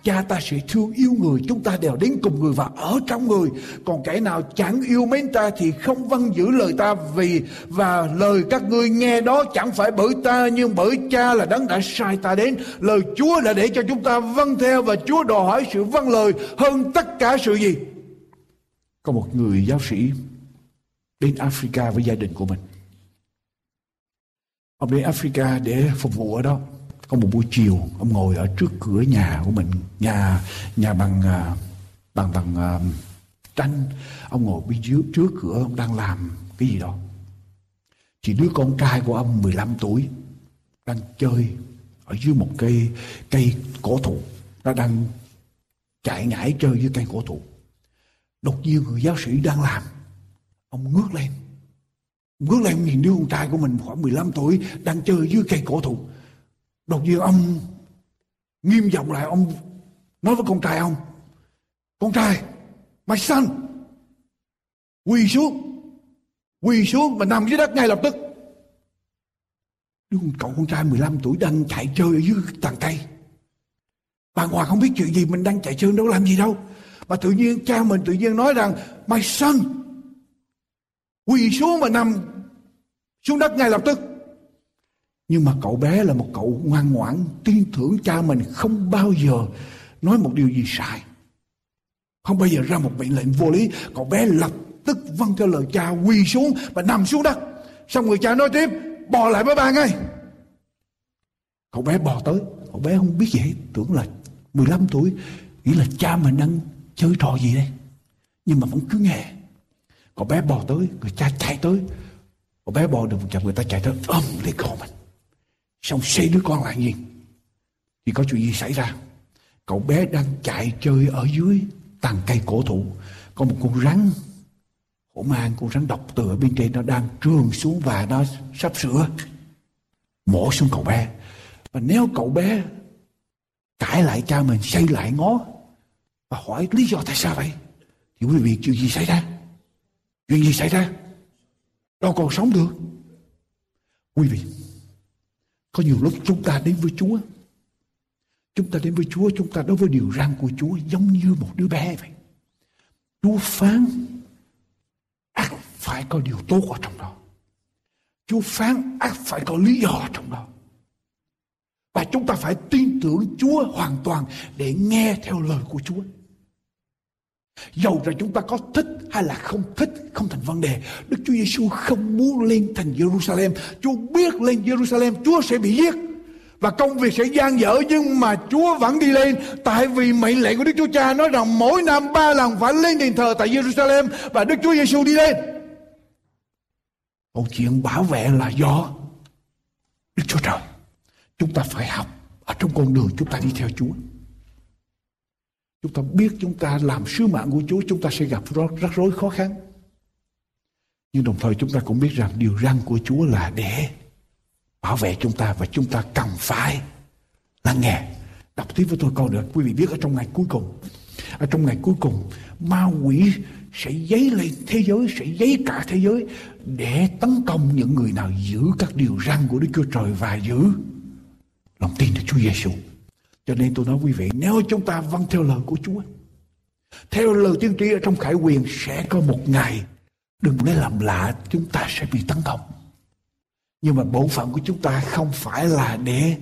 cha ta sẽ thương yêu người, chúng ta đều đến cùng người và ở trong người. Còn kẻ nào chẳng yêu mến ta thì không vâng giữ lời ta, vì và lời các ngươi nghe đó chẳng phải bởi ta nhưng bởi cha là đấng đã sai ta đến. Lời Chúa đã để cho chúng ta vâng theo, và Chúa đòi hỏi sự vâng lời hơn tất cả sự gì. Có một người giáo sĩ đến Africa với gia đình của mình. Ông đến Africa để phục vụ ở đó. Có một buổi chiều, ông ngồi ở trước cửa nhà của mình, nhà bằng tranh. Ông ngồi bên dưới trước cửa, ông đang làm cái gì đó. Chỉ đứa con trai của ông 15 tuổi đang chơi ở dưới một cây cổ thụ. Nó đang chạy nhảy chơi dưới cây cổ thụ. Đột nhiên người giáo sĩ đang làm, ông ngước lên, ông nhìn đứa con trai của mình khoảng 15 tuổi đang chơi dưới cây cổ thụ. Đột nhiên ông nghiêm giọng lại, ông nói với con trai ông: "Con trai, my son, quỳ xuống và nằm dưới đất ngay lập tức." Đứa con trai 15 tuổi đang chạy chơi ở dưới tàn cây. Bà ngoại không biết chuyện gì, mình đang chạy chơi đâu làm gì đâu, mà tự nhiên cha mình tự nhiên nói rằng: "My son, quỳ xuống và nằm xuống đất ngay lập tức." Nhưng mà cậu bé là một cậu ngoan ngoãn, tin tưởng cha mình, không bao giờ nói một điều gì sai, không bao giờ ra một mệnh lệnh vô lý. Cậu bé lập tức vâng theo lời cha, quỳ xuống và nằm xuống đất. Xong người cha nói tiếp: "Bò lại với ba ngay." Cậu bé bò tới, cậu bé không biết gì hết, tưởng là 15 tuổi, nghĩ là cha mình đang chơi trò gì đây, nhưng mà vẫn cứ nghe. Cậu bé bò tới, người cha chạy tới. Cậu bé bò được một chặng, người ta chạy tới ôm lấy con mình, xong xây đứa con lại nhìn. Thì có chuyện gì xảy ra? Cậu bé đang chạy chơi ở dưới tàn cây cổ thụ, có một con rắn hổ mang, con rắn độc từ ở bên trên nó đang trườn xuống và nó sắp sửa mổ xuống cậu bé. Và nếu cậu bé cãi lại cha mình, xây lại ngó và hỏi lý do tại sao vậy, thì quý vị, chuyện gì xảy ra? Đâu còn sống được. Quý vị, có nhiều lúc chúng ta đến với Chúa, Chúng ta đến với Chúa, chúng ta đối với điều răn của Chúa giống như một đứa bé vậy. Chúa phán ắt phải có điều tốt ở trong đó. Chúa phán ắt phải có lý do trong đó. Và chúng ta phải tin tưởng Chúa hoàn toàn để nghe theo lời của Chúa. Dầu rằng chúng ta có thích hay là không thích không thành vấn đề. Đức Chúa Giêsu không muốn lên thành Jerusalem. Chúa biết lên Jerusalem Chúa sẽ bị giết và công việc sẽ dang dở, nhưng mà Chúa vẫn đi lên, tại vì mệnh lệnh của Đức Chúa Cha nói rằng mỗi năm 3 lần phải lên đền thờ tại Jerusalem, và Đức Chúa Giêsu đi lên. Câu chuyện bảo vệ là do Đức Chúa Trời. Chúng ta phải học ở trong con đường chúng ta đi theo Chúa. Chúng ta biết chúng ta làm sứ mạng của Chúa, chúng ta sẽ gặp rắc rối khó khăn. Nhưng đồng thời chúng ta cũng biết rằng điều răn của Chúa là để bảo vệ chúng ta, và chúng ta cần phải lắng nghe. Đọc tiếp với tôi câu nữa. Quý vị biết ở trong ngày cuối cùng, ở trong ngày cuối cùng, ma quỷ sẽ dấy lên thế giới, sẽ dấy cả thế giới để tấn công những người nào giữ các điều răn của Đức Chúa Trời và giữ lòng tin Đức Chúa Giêsu. Cho nên tôi nói quý vị, nếu chúng ta vâng theo lời của Chúa, theo lời tiên tri ở trong Khải Huyền, sẽ có một ngày, đừng lấy làm lạ, chúng ta sẽ bị tấn công. Nhưng mà bổn phận của chúng ta không phải là để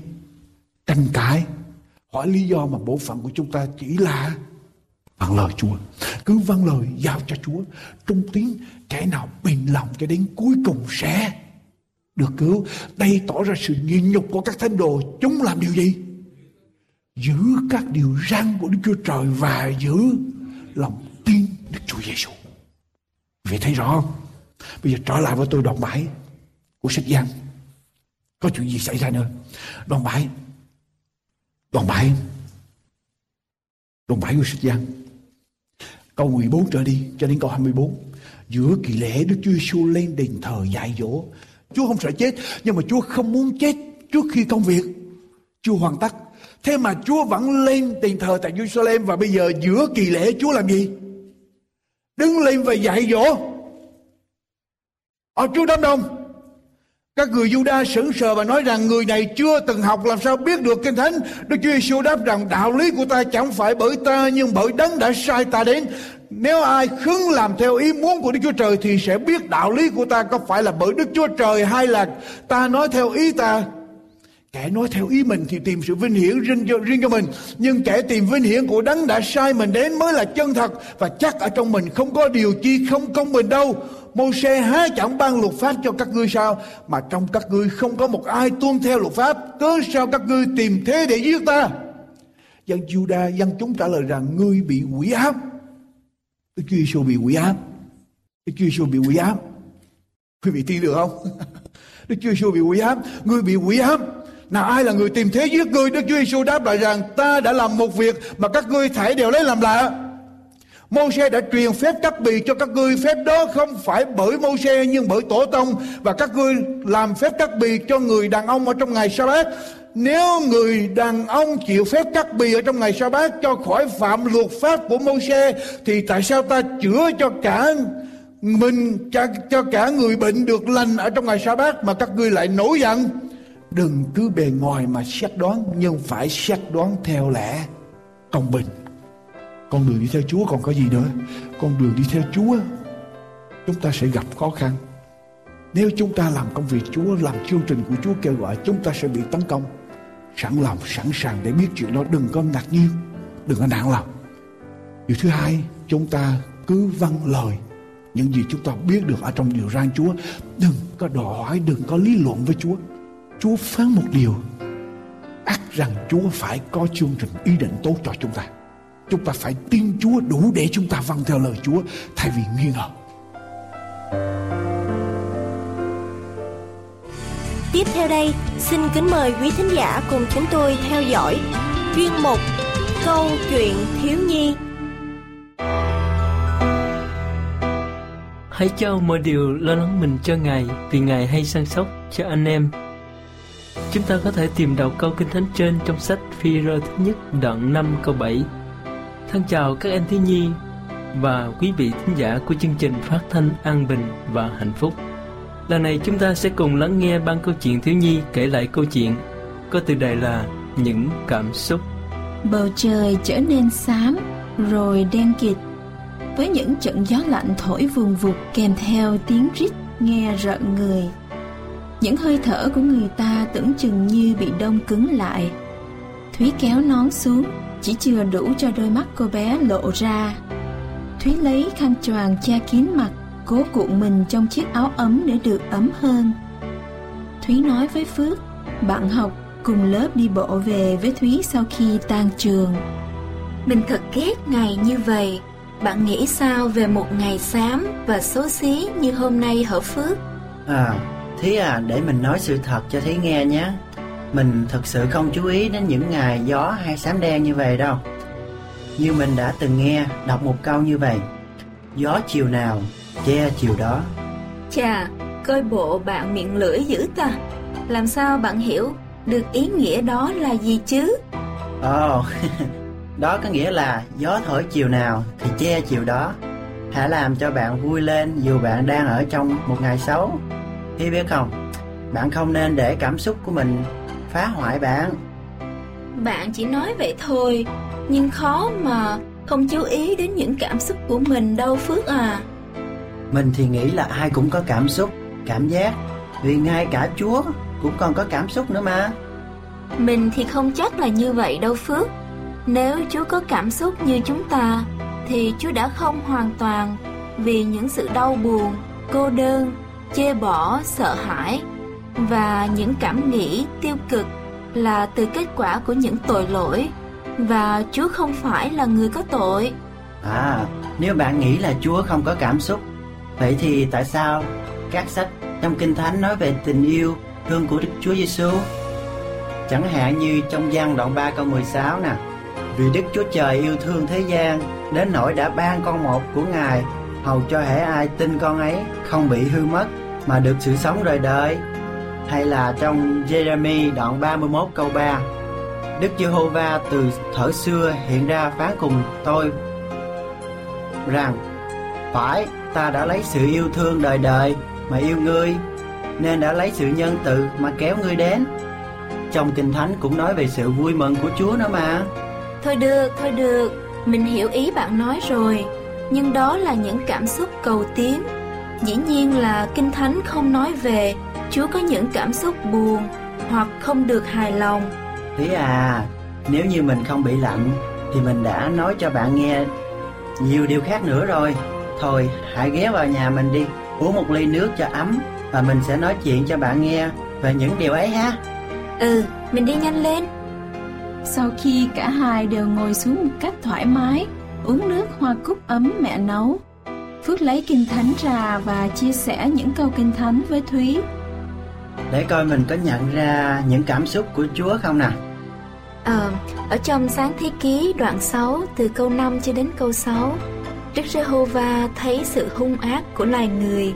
tranh cãi, hỏi lý do, mà bổn phận của chúng ta chỉ là vâng lời Chúa. Cứ vâng lời giao cho Chúa, trung tín, kẻ nào bình lòng cho đến cuối cùng sẽ được cứu. Đây tỏ ra sự nhịn nhục của các thánh đồ. Chúng làm điều gì? Giữ các điều răn của Đức Chúa Trời và giữ lòng tin Đức Chúa Giêsu. Vì thấy rõ không? Bây giờ trở lại với tôi đoạn 7 của sách Giăng. Có chuyện gì xảy ra nữa? Đoạn 7 của sách Giăng, câu 14 trở đi cho đến câu 24. Giữa kỳ lễ, Đức Chúa Giêsu lên đền thờ dạy dỗ. Chúa không sợ chết, nhưng mà Chúa không muốn chết trước khi công việc chưa hoàn tất. Thế mà Chúa vẫn lên đền thờ tại Jerusalem, và bây giờ giữa kỳ lễ Chúa làm gì? Đứng lên và dạy dỗ ở trước đám đông. Các người Giu-đa sững sờ và nói rằng người này chưa từng học, làm sao biết được Kinh Thánh? Đức Chúa Giê-xu đáp rằng đạo lý của ta chẳng phải bởi ta, nhưng bởi Đấng đã sai ta đến. Nếu ai khứng làm theo ý muốn của Đức Chúa Trời thì sẽ biết đạo lý của ta có phải là bởi Đức Chúa Trời hay là ta nói theo ý ta. Kẻ nói theo ý mình thì tìm sự vinh hiển riêng cho mình, nhưng kẻ tìm vinh hiển của Đấng đã sai mình đến mới là chân thật, và chắc ở trong mình không có điều chi không công bình đâu. Mô-sê há chẳng ban luật pháp cho các ngươi sao? Mà trong các ngươi không có một ai tuân theo luật pháp, cớ sao các ngươi tìm thế để giết ta? Dân Giu-đa, dân chúng trả lời rằng ngươi bị quỷ ám. Đức Chúa Giê-xu bị quỷ ám. Đức Chúa Giê-xu bị quỷ ám. Quý vị tin được không? Đức Chúa Giê-xu bị quỷ ám. Ngươi bị quỷ ám. Nào ai là người tìm thế giết ngươi? Đức Chúa Giê-xu đáp lại rằng ta đã làm một việc mà các ngươi thảy đều lấy làm lạ. Mô-sê đã truyền phép cắt bì cho các ngươi, phép đó không phải bởi Mô-sê nhưng bởi tổ tông, và các ngươi làm phép cắt bì cho người đàn ông ở trong ngày Sa-bát. Nếu người đàn ông chịu phép cắt bì ở trong ngày Sa-bát cho khỏi phạm luật pháp của Mô-sê, thì tại sao ta chữa cho cả người bệnh được lành ở trong ngày Sa-bát mà các ngươi lại nổi giận? Đừng cứ bề ngoài mà xét đoán, nhưng phải xét đoán theo lẽ công bình. Con đường đi theo Chúa còn có gì nữa? Con đường đi theo Chúa, chúng ta sẽ gặp khó khăn. Nếu chúng ta làm công việc Chúa, làm chương trình của Chúa kêu gọi, chúng ta sẽ bị tấn công. Sẵn lòng, sẵn sàng để biết chuyện đó, đừng có ngạc nhiên, đừng có nản lòng. Điều thứ hai, chúng ta cứ vâng lời những gì chúng ta biết được ở trong điều răn Chúa. Đừng có đòi hỏi, đừng có lý luận với Chúa. Chúa phán một điều, ắt rằng Chúa phải có chương trình ý định tốt cho chúng ta. Chúng ta phải tin Chúa đủ để chúng ta vâng theo lời Chúa thay vì nghi ngờ. Tiếp theo đây, xin kính mời quý thính giả cùng chúng tôi theo dõi chuyên mục Câu chuyện thiếu nhi. Hãy trao mọi điều lo lắng mình cho Ngài, vì Ngài hay săn sóc cho anh em. Chúng ta có thể tìm đọc câu Kinh Thánh trên trong sách Phi-rơ thứ nhất đoạn 5 câu 7. Thân chào các em thiếu nhi và quý vị thính giả của chương trình phát thanh An Bình và Hạnh Phúc. Lần này chúng ta sẽ cùng lắng nghe ban câu chuyện thiếu nhi kể lại câu chuyện có tựa đề là Những Cảm Xúc Bầu trời trở nên xám rồi đen kịt, với những trận gió lạnh thổi vùng vụt kèm theo tiếng rít nghe rợn người. Những hơi thở của người ta tưởng chừng như bị đông cứng lại. Thúy kéo nón xuống, chỉ chưa đủ cho đôi mắt cô bé lộ ra. Thúy lấy khăn choàng che kín mặt, cố cuộn mình trong chiếc áo ấm để được ấm hơn. Thúy nói với Phước, bạn học cùng lớp đi bộ về với Thúy sau khi tan trường. Mình thật ghét ngày như vậy. Bạn nghĩ sao về một ngày xám và xấu xí như hôm nay hả Phước? Thúy để mình nói sự thật cho Thúy nghe nhé. Mình thật sự không chú ý đến những ngày gió hay xám đen như vậy đâu. Như mình đã từng nghe đọc một câu như vậy: gió chiều nào che chiều đó. Chà, coi bộ bạn miệng lưỡi dữ ta. Làm sao bạn hiểu được ý nghĩa đó là gì chứ? Đó có nghĩa là gió thổi chiều nào thì che chiều đó. Hãy làm cho bạn vui lên dù bạn đang ở trong một ngày xấu. Thì biết không, bạn không nên để cảm xúc của mình phá hoại bạn. Bạn chỉ nói vậy thôi, nhưng khó mà không chú ý đến những cảm xúc của mình đâu Phước à. Mình thì nghĩ là ai cũng có cảm xúc, cảm giác, vì ngay cả Chúa cũng còn có cảm xúc nữa mà. Mình thì không chắc là như vậy đâu Phước. Nếu Chúa có cảm xúc như chúng ta, thì Chúa đã không hoàn toàn vì những sự đau buồn, cô đơn, chê bỏ, sợ hãi và những cảm nghĩ tiêu cực là từ kết quả của những tội lỗi, và Chúa không phải là người có tội. Nếu bạn nghĩ là Chúa không có cảm xúc, vậy thì tại sao các sách trong Kinh Thánh nói về tình yêu thương của Đức Chúa Giêsu? Chẳng hạn như trong Giăng đoạn 3 câu 16 nè: vì Đức Chúa Trời yêu thương thế gian đến nỗi đã ban con một của Ngài, hầu cho hễ ai tin con ấy không bị hư mất mà được sự sống đời đời. Hay là trong Giê-rê-mi đoạn 31 câu 3: Đức Giê-hô-va từ thuở xưa hiện ra phán cùng tôi rằng, phải ta đã lấy sự yêu thương đời đời mà yêu ngươi, nên đã lấy sự nhân từ mà kéo ngươi đến. Trong Kinh Thánh cũng nói về sự vui mừng của Chúa nữa mà. Thôi được, mình hiểu ý bạn nói rồi. Nhưng đó là những cảm xúc cầu tiến. Dĩ nhiên là Kinh Thánh không nói về Chúa có những cảm xúc buồn hoặc không được hài lòng. Thế nếu như mình không bị lạnh thì mình đã nói cho bạn nghe nhiều điều khác nữa rồi. Thôi, hãy ghé vào nhà mình đi, uống một ly nước cho ấm, và mình sẽ nói chuyện cho bạn nghe về những điều ấy ha. Mình đi nhanh lên. Sau khi cả hai đều ngồi xuống một cách thoải mái, uống nước hoa cúc ấm mẹ nấu, Phước lấy Kinh Thánh ra và chia sẻ những câu Kinh Thánh với Thúy. Để coi mình có nhận ra những cảm xúc của Chúa không nè. Ở trong Sáng Thế Ký đoạn 6 từ câu 5 cho đến câu 6, Đức Giê-hô-va thấy sự hung ác của loài người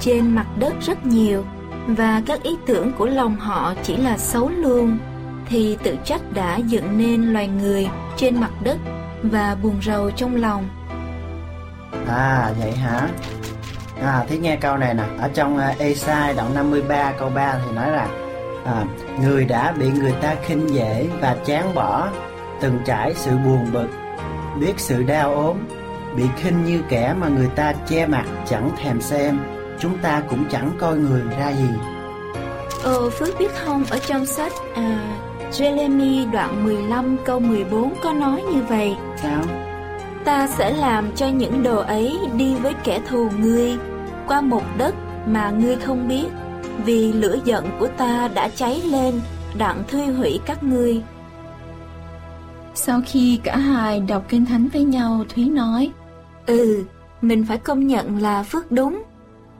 trên mặt đất rất nhiều, và các ý tưởng của lòng họ chỉ là xấu luôn, thì tự trách đã dựng nên loài người trên mặt đất và buồn rầu trong lòng. Vậy hả? Thế nghe câu này nè, ở trong Ê-sai đoạn 53 câu 3 thì nói rằng người đã bị người ta khinh dễ và chán bỏ, từng trải sự buồn bực, biết sự đau ốm, bị khinh như kẻ mà người ta che mặt chẳng thèm xem, chúng ta cũng chẳng coi người ra gì. Phước biết không, ở trong sách Giê-rê-mi đoạn 15 câu 14 có nói như vậy. Sao? Ta sẽ làm cho những đồ ấy đi với kẻ thù ngươi qua một đất mà ngươi không biết, vì lửa giận của ta đã cháy lên đặng thiêu hủy các ngươi. Sau khi cả hai đọc Kinh Thánh với nhau, Thúy nói: mình phải công nhận là Phước đúng.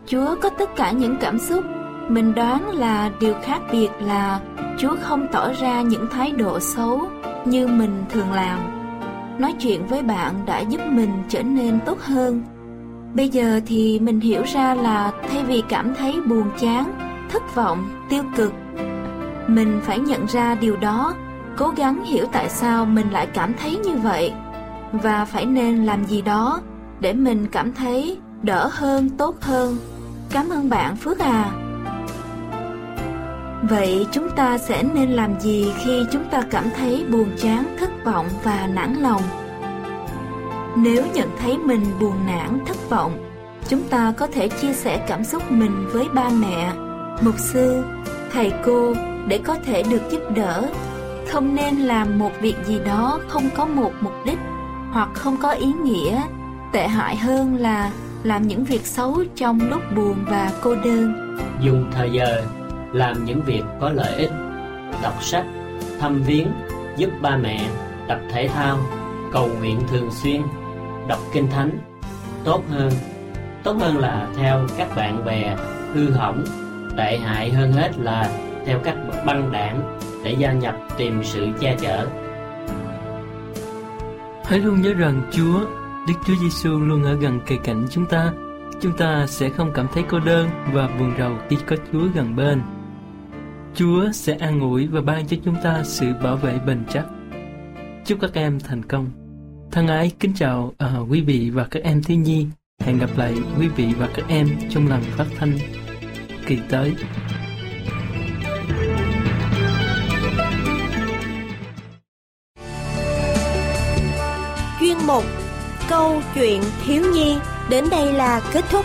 Chúa có tất cả những cảm xúc. Mình đoán là điều khác biệt là Chúa không tỏ ra những thái độ xấu như mình thường làm. Nói chuyện với bạn đã giúp mình trở nên tốt hơn. Bây giờ thì mình hiểu ra là thay vì cảm thấy buồn chán, thất vọng, tiêu cực, mình phải nhận ra điều đó, cố gắng hiểu tại sao mình lại cảm thấy như vậy, và phải nên làm gì đó để mình cảm thấy đỡ hơn, tốt hơn. Cảm ơn bạn Phước à. Vậy chúng ta sẽ nên làm gì khi chúng ta cảm thấy buồn chán, thất vọng và nản lòng? Nếu nhận thấy mình buồn nản, thất vọng, chúng ta có thể chia sẻ cảm xúc mình với ba mẹ, mục sư, thầy cô để có thể được giúp đỡ. Không nên làm một việc gì đó không có một mục đích hoặc không có ý nghĩa. Tệ hại hơn là làm những việc xấu trong lúc buồn và cô đơn. Dùng thời giờ làm những việc có lợi ích, đọc sách, thăm viếng, giúp ba mẹ, tập thể thao, cầu nguyện thường xuyên, đọc kinh thánh. Tốt hơn là theo các bạn bè hư hỏng. Tệ hại hơn hết là theo các băng đảng để gia nhập tìm sự che chở. Hãy luôn nhớ rằng Đức Chúa Giêsu luôn ở gần kề cạnh chúng ta. Chúng ta sẽ không cảm thấy cô đơn và buồn rầu khi có Chúa gần bên. Chúa sẽ an ủi và ban cho chúng ta sự bảo vệ bền chắc. Chúc các em thành công. Thân ái kính chào quý vị và các em thiếu nhi. Hẹn gặp lại quý vị và các em trong lần phát thanh kỳ tới. Chuyên mục Câu chuyện thiếu nhi đến đây là kết thúc.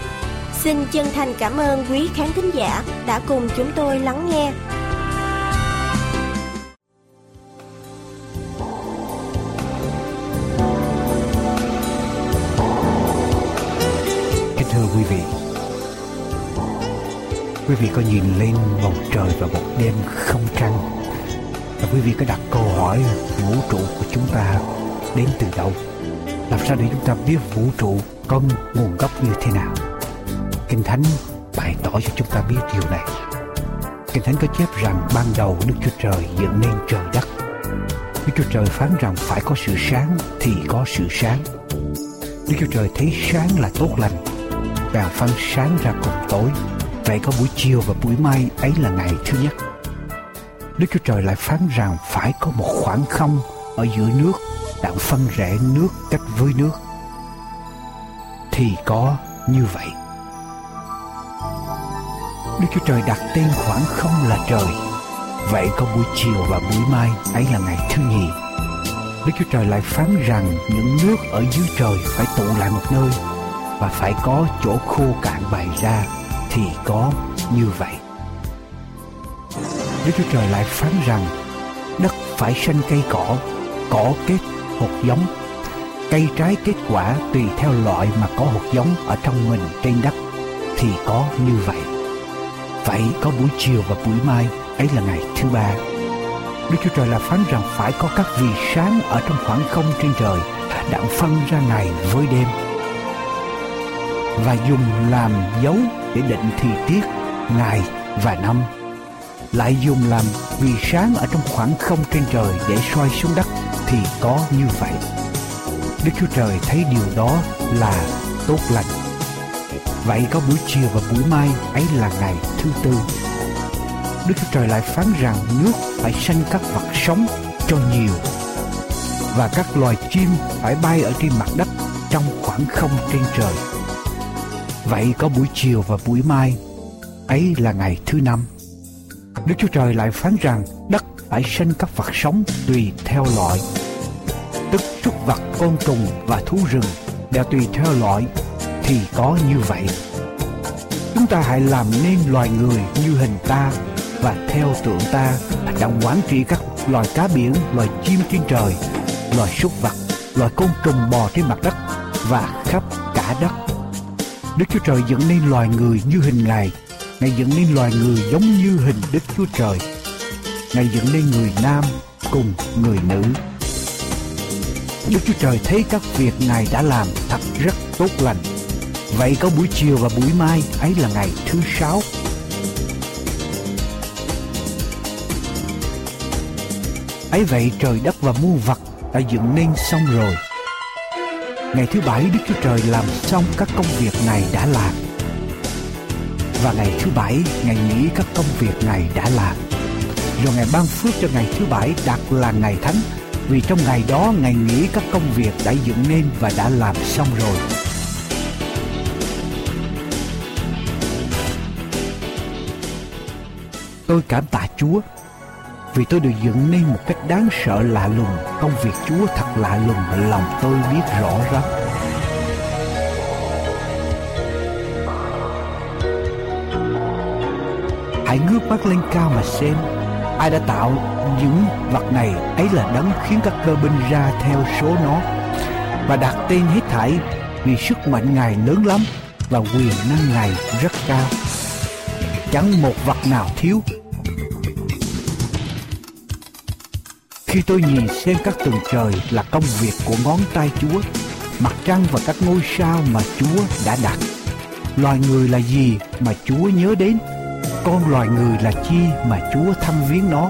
Xin chân thành cảm ơn quý khán thính giả đã cùng chúng tôi lắng nghe. Kính thưa quý vị có nhìn lên bầu trời vào một đêm không trăng và quý vị có đặt câu hỏi vũ trụ của chúng ta đến từ đâu? Làm sao để chúng ta biết vũ trụ có nguồn gốc như thế nào? Kinh Thánh bày tỏ cho chúng ta biết điều này. Kinh Thánh có chép rằng ban đầu Đức Chúa Trời dựng nên trời đất. Đức Chúa Trời phán rằng phải có sự sáng thì có sự sáng. Đức Chúa Trời thấy sáng là tốt lành, bèn phân sáng ra cùng tối. Vậy có buổi chiều và buổi mai ấy là ngày thứ nhất. Đức Chúa Trời lại phán rằng phải có một khoảng không ở giữa nước, đặng phân rẽ nước cách với nước. Thì có như vậy. Đức Chúa Trời đặt tên khoảng không là trời. Vậy có buổi chiều và buổi mai ấy là ngày thứ nhì. Đức Chúa Trời lại phán rằng những nước ở dưới trời phải tụ lại một nơi và phải có chỗ khô cạn bày ra. Thì có như vậy. Đức Chúa Trời lại phán rằng đất phải sanh cây cỏ, cỏ kết hột giống, cây trái kết quả tùy theo loại mà có hột giống ở trong mình trên đất. Thì có như vậy. Vậy có buổi chiều và buổi mai ấy là ngày thứ ba. Đức Chúa Trời là phán rằng phải có các vì sáng ở trong khoảng không trên trời, đặng phân ra ngày với đêm và dùng làm dấu để định thì tiết ngày và năm. Lại dùng làm vì sáng ở trong khoảng không trên trời để soi xuống đất. Thì có như vậy. Đức Chúa Trời thấy điều đó là tốt lành. Vậy có buổi chiều và buổi mai ấy là ngày thứ tư. Đức Chúa Trời lại phán rằng nước phải sanh các vật sống cho nhiều và các loài chim phải bay ở trên mặt đất trong khoảng không trên trời. Vậy có buổi chiều và buổi mai ấy là ngày thứ năm. Đức Chúa Trời lại phán rằng đất phải sanh các vật sống tùy theo loại, tức súc vật, côn trùng và thú rừng đều tùy theo loại. Thì có như vậy. Chúng ta hãy làm nên loài người như hình ta và theo tượng ta, đặng quản trị các loài cá biển, loài chim trên trời, loài súc vật, loài côn trùng bò trên mặt đất và khắp cả đất. Đức Chúa Trời dựng nên loài người như hình Ngài. Ngài dựng nên loài người giống như hình Đức Chúa Trời. Ngài dựng nên người nam cùng người nữ. Đức Chúa Trời thấy các việc Ngài đã làm thật rất tốt lành. Vậy có buổi chiều và buổi mai ấy là ngày thứ sáu. Ấy vậy trời đất và muôn vật đã dựng nên xong rồi. Ngày thứ bảy Đức Chúa Trời làm xong các công việc Ngài đã làm. Và ngày thứ bảy Ngài nghỉ các công việc Ngài đã làm. Rồi Ngài ban phước cho ngày thứ bảy đặt là ngày thánh, vì trong ngày đó Ngài nghỉ các công việc đã dựng nên và đã làm xong rồi. Tôi cảm tạ Chúa vì tôi được dựng nên một cách đáng sợ lạ lùng. Công việc Chúa thật lạ lùng, lòng tôi biết rõ ràng. Hãy ngước mắt lên cao mà xem, ai đã tạo những vật này? Ấy là Đấng khiến các cơ binh ra theo số nó, và đặt tên hết thảy, vì sức mạnh Ngài lớn lắm và quyền năng Ngài rất cao. Chẳng một vật nào thiếu. Khi tôi nhìn xem các tầng trời là công việc của ngón tay Chúa, mặt trăng và các ngôi sao mà Chúa đã đặt. Loài người là gì mà Chúa nhớ đến? Con loài người là chi mà Chúa thăm viếng nó?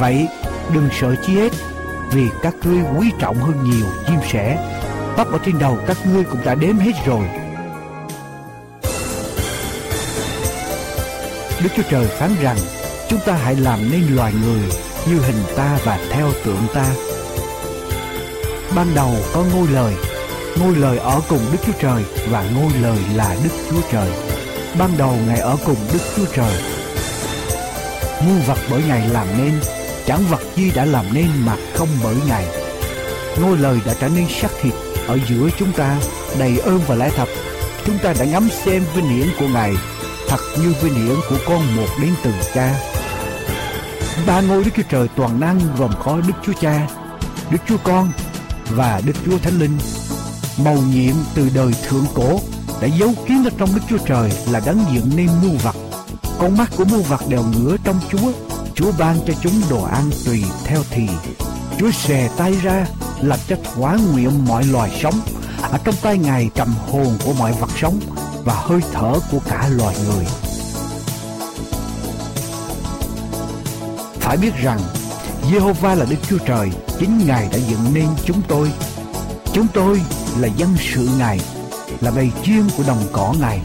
Vậy đừng sợ chi hết, vì các ngươi quý trọng hơn nhiều chim sẻ. Tóc ở trên đầu các ngươi cũng đã đếm hết rồi. Đức Chúa Trời phán rằng, chúng ta hãy làm nên loài người như hình ta và theo tượng ta. Ban đầu có ngôi lời ở cùng Đức Chúa Trời, và ngôi lời là Đức Chúa Trời. Ban đầu Ngài ở cùng Đức Chúa Trời. Muôn vật bởi Ngài làm nên, chẳng vật gì đã làm nên mà không bởi Ngài. Ngôi lời đã trở nên xác thịt ở giữa chúng ta, đầy ơn và lẽ thật. Chúng ta đã ngắm xem vinh hiển của Ngài, thật như vinh hiển của con một đến từ Cha. Ba ngôi Đức Chúa Trời toàn năng gồm có Đức Chúa Cha, Đức Chúa Con và Đức Chúa Thánh Linh, mầu nhiệm từ đời thượng cổ, đã giấu kín ở trong Đức Chúa Trời là Đấng dựng nên muôn vật. Con mắt của muôn vật đều ngửa trong Chúa. Chúa ban cho chúng đồ ăn tùy theo thì. Chúa xòe tay ra, làm cho hóa nguyện mọi loài sống. Ở trong tay Ngài cầm hồn của mọi vật sống và hơi thở của cả loài người. Phải biết rằng Giê-hô-va là Đức Chúa Trời, chính Ngài đã dựng nên chúng tôi. Chúng tôi là dân sự Ngài, là bầy chiên của đồng cỏ Ngài.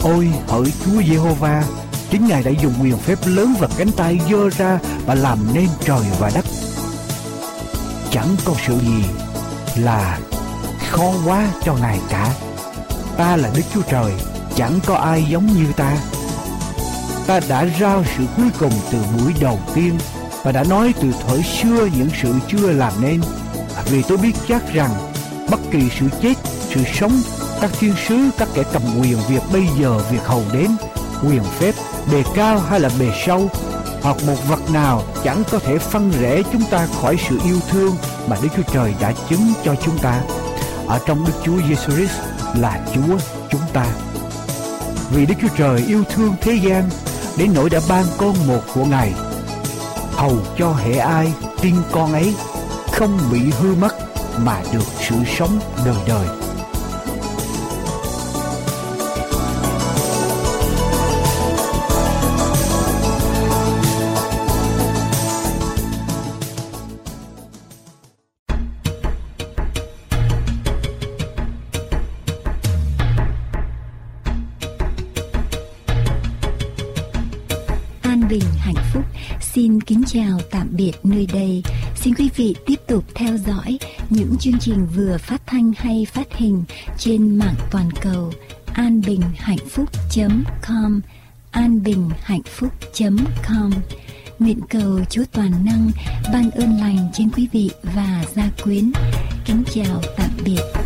Ôi hỡi Chúa Giê-hô-va, chính Ngài đã dùng quyền phép lớn và cánh tay giơ ra và làm nên trời và đất. Chẳng có sự gì là khó quá cho Ngài cả. Ta là Đức Chúa Trời, chẳng có ai giống như ta. Ta đã rao sự cuối cùng từ buổi đầu tiên, và đã nói từ thuở xưa những sự chưa làm nên. Vì tôi biết chắc rằng bất kỳ sự chết, sự sống, các thiên sứ, các kẻ cầm quyền, việc bây giờ, việc hầu đến, quyền phép, bề cao hay là bề sâu, hoặc một vật nào chẳng có thể phân rẽ chúng ta khỏi sự yêu thương mà Đức Chúa Trời đã chứng cho chúng ta ở trong Đức Chúa Giêsu Christ là Chúa chúng ta. Vì Đức Chúa Trời yêu thương thế gian đến nỗi đã ban con một của Ngài, hầu cho hễ ai tin con ấy không bị hư mất mà được sự sống đời đời. Xin kính chào tạm biệt nơi đây. Xin quý vị tiếp tục theo dõi những chương trình vừa phát thanh hay phát hình trên mạng toàn cầu anbinhhạnhphúc.com, anbinhhạnhphúc.com. Nguyện cầu Chúa toàn năng ban ơn lành trên quý vị và gia quyến. Kính chào tạm biệt.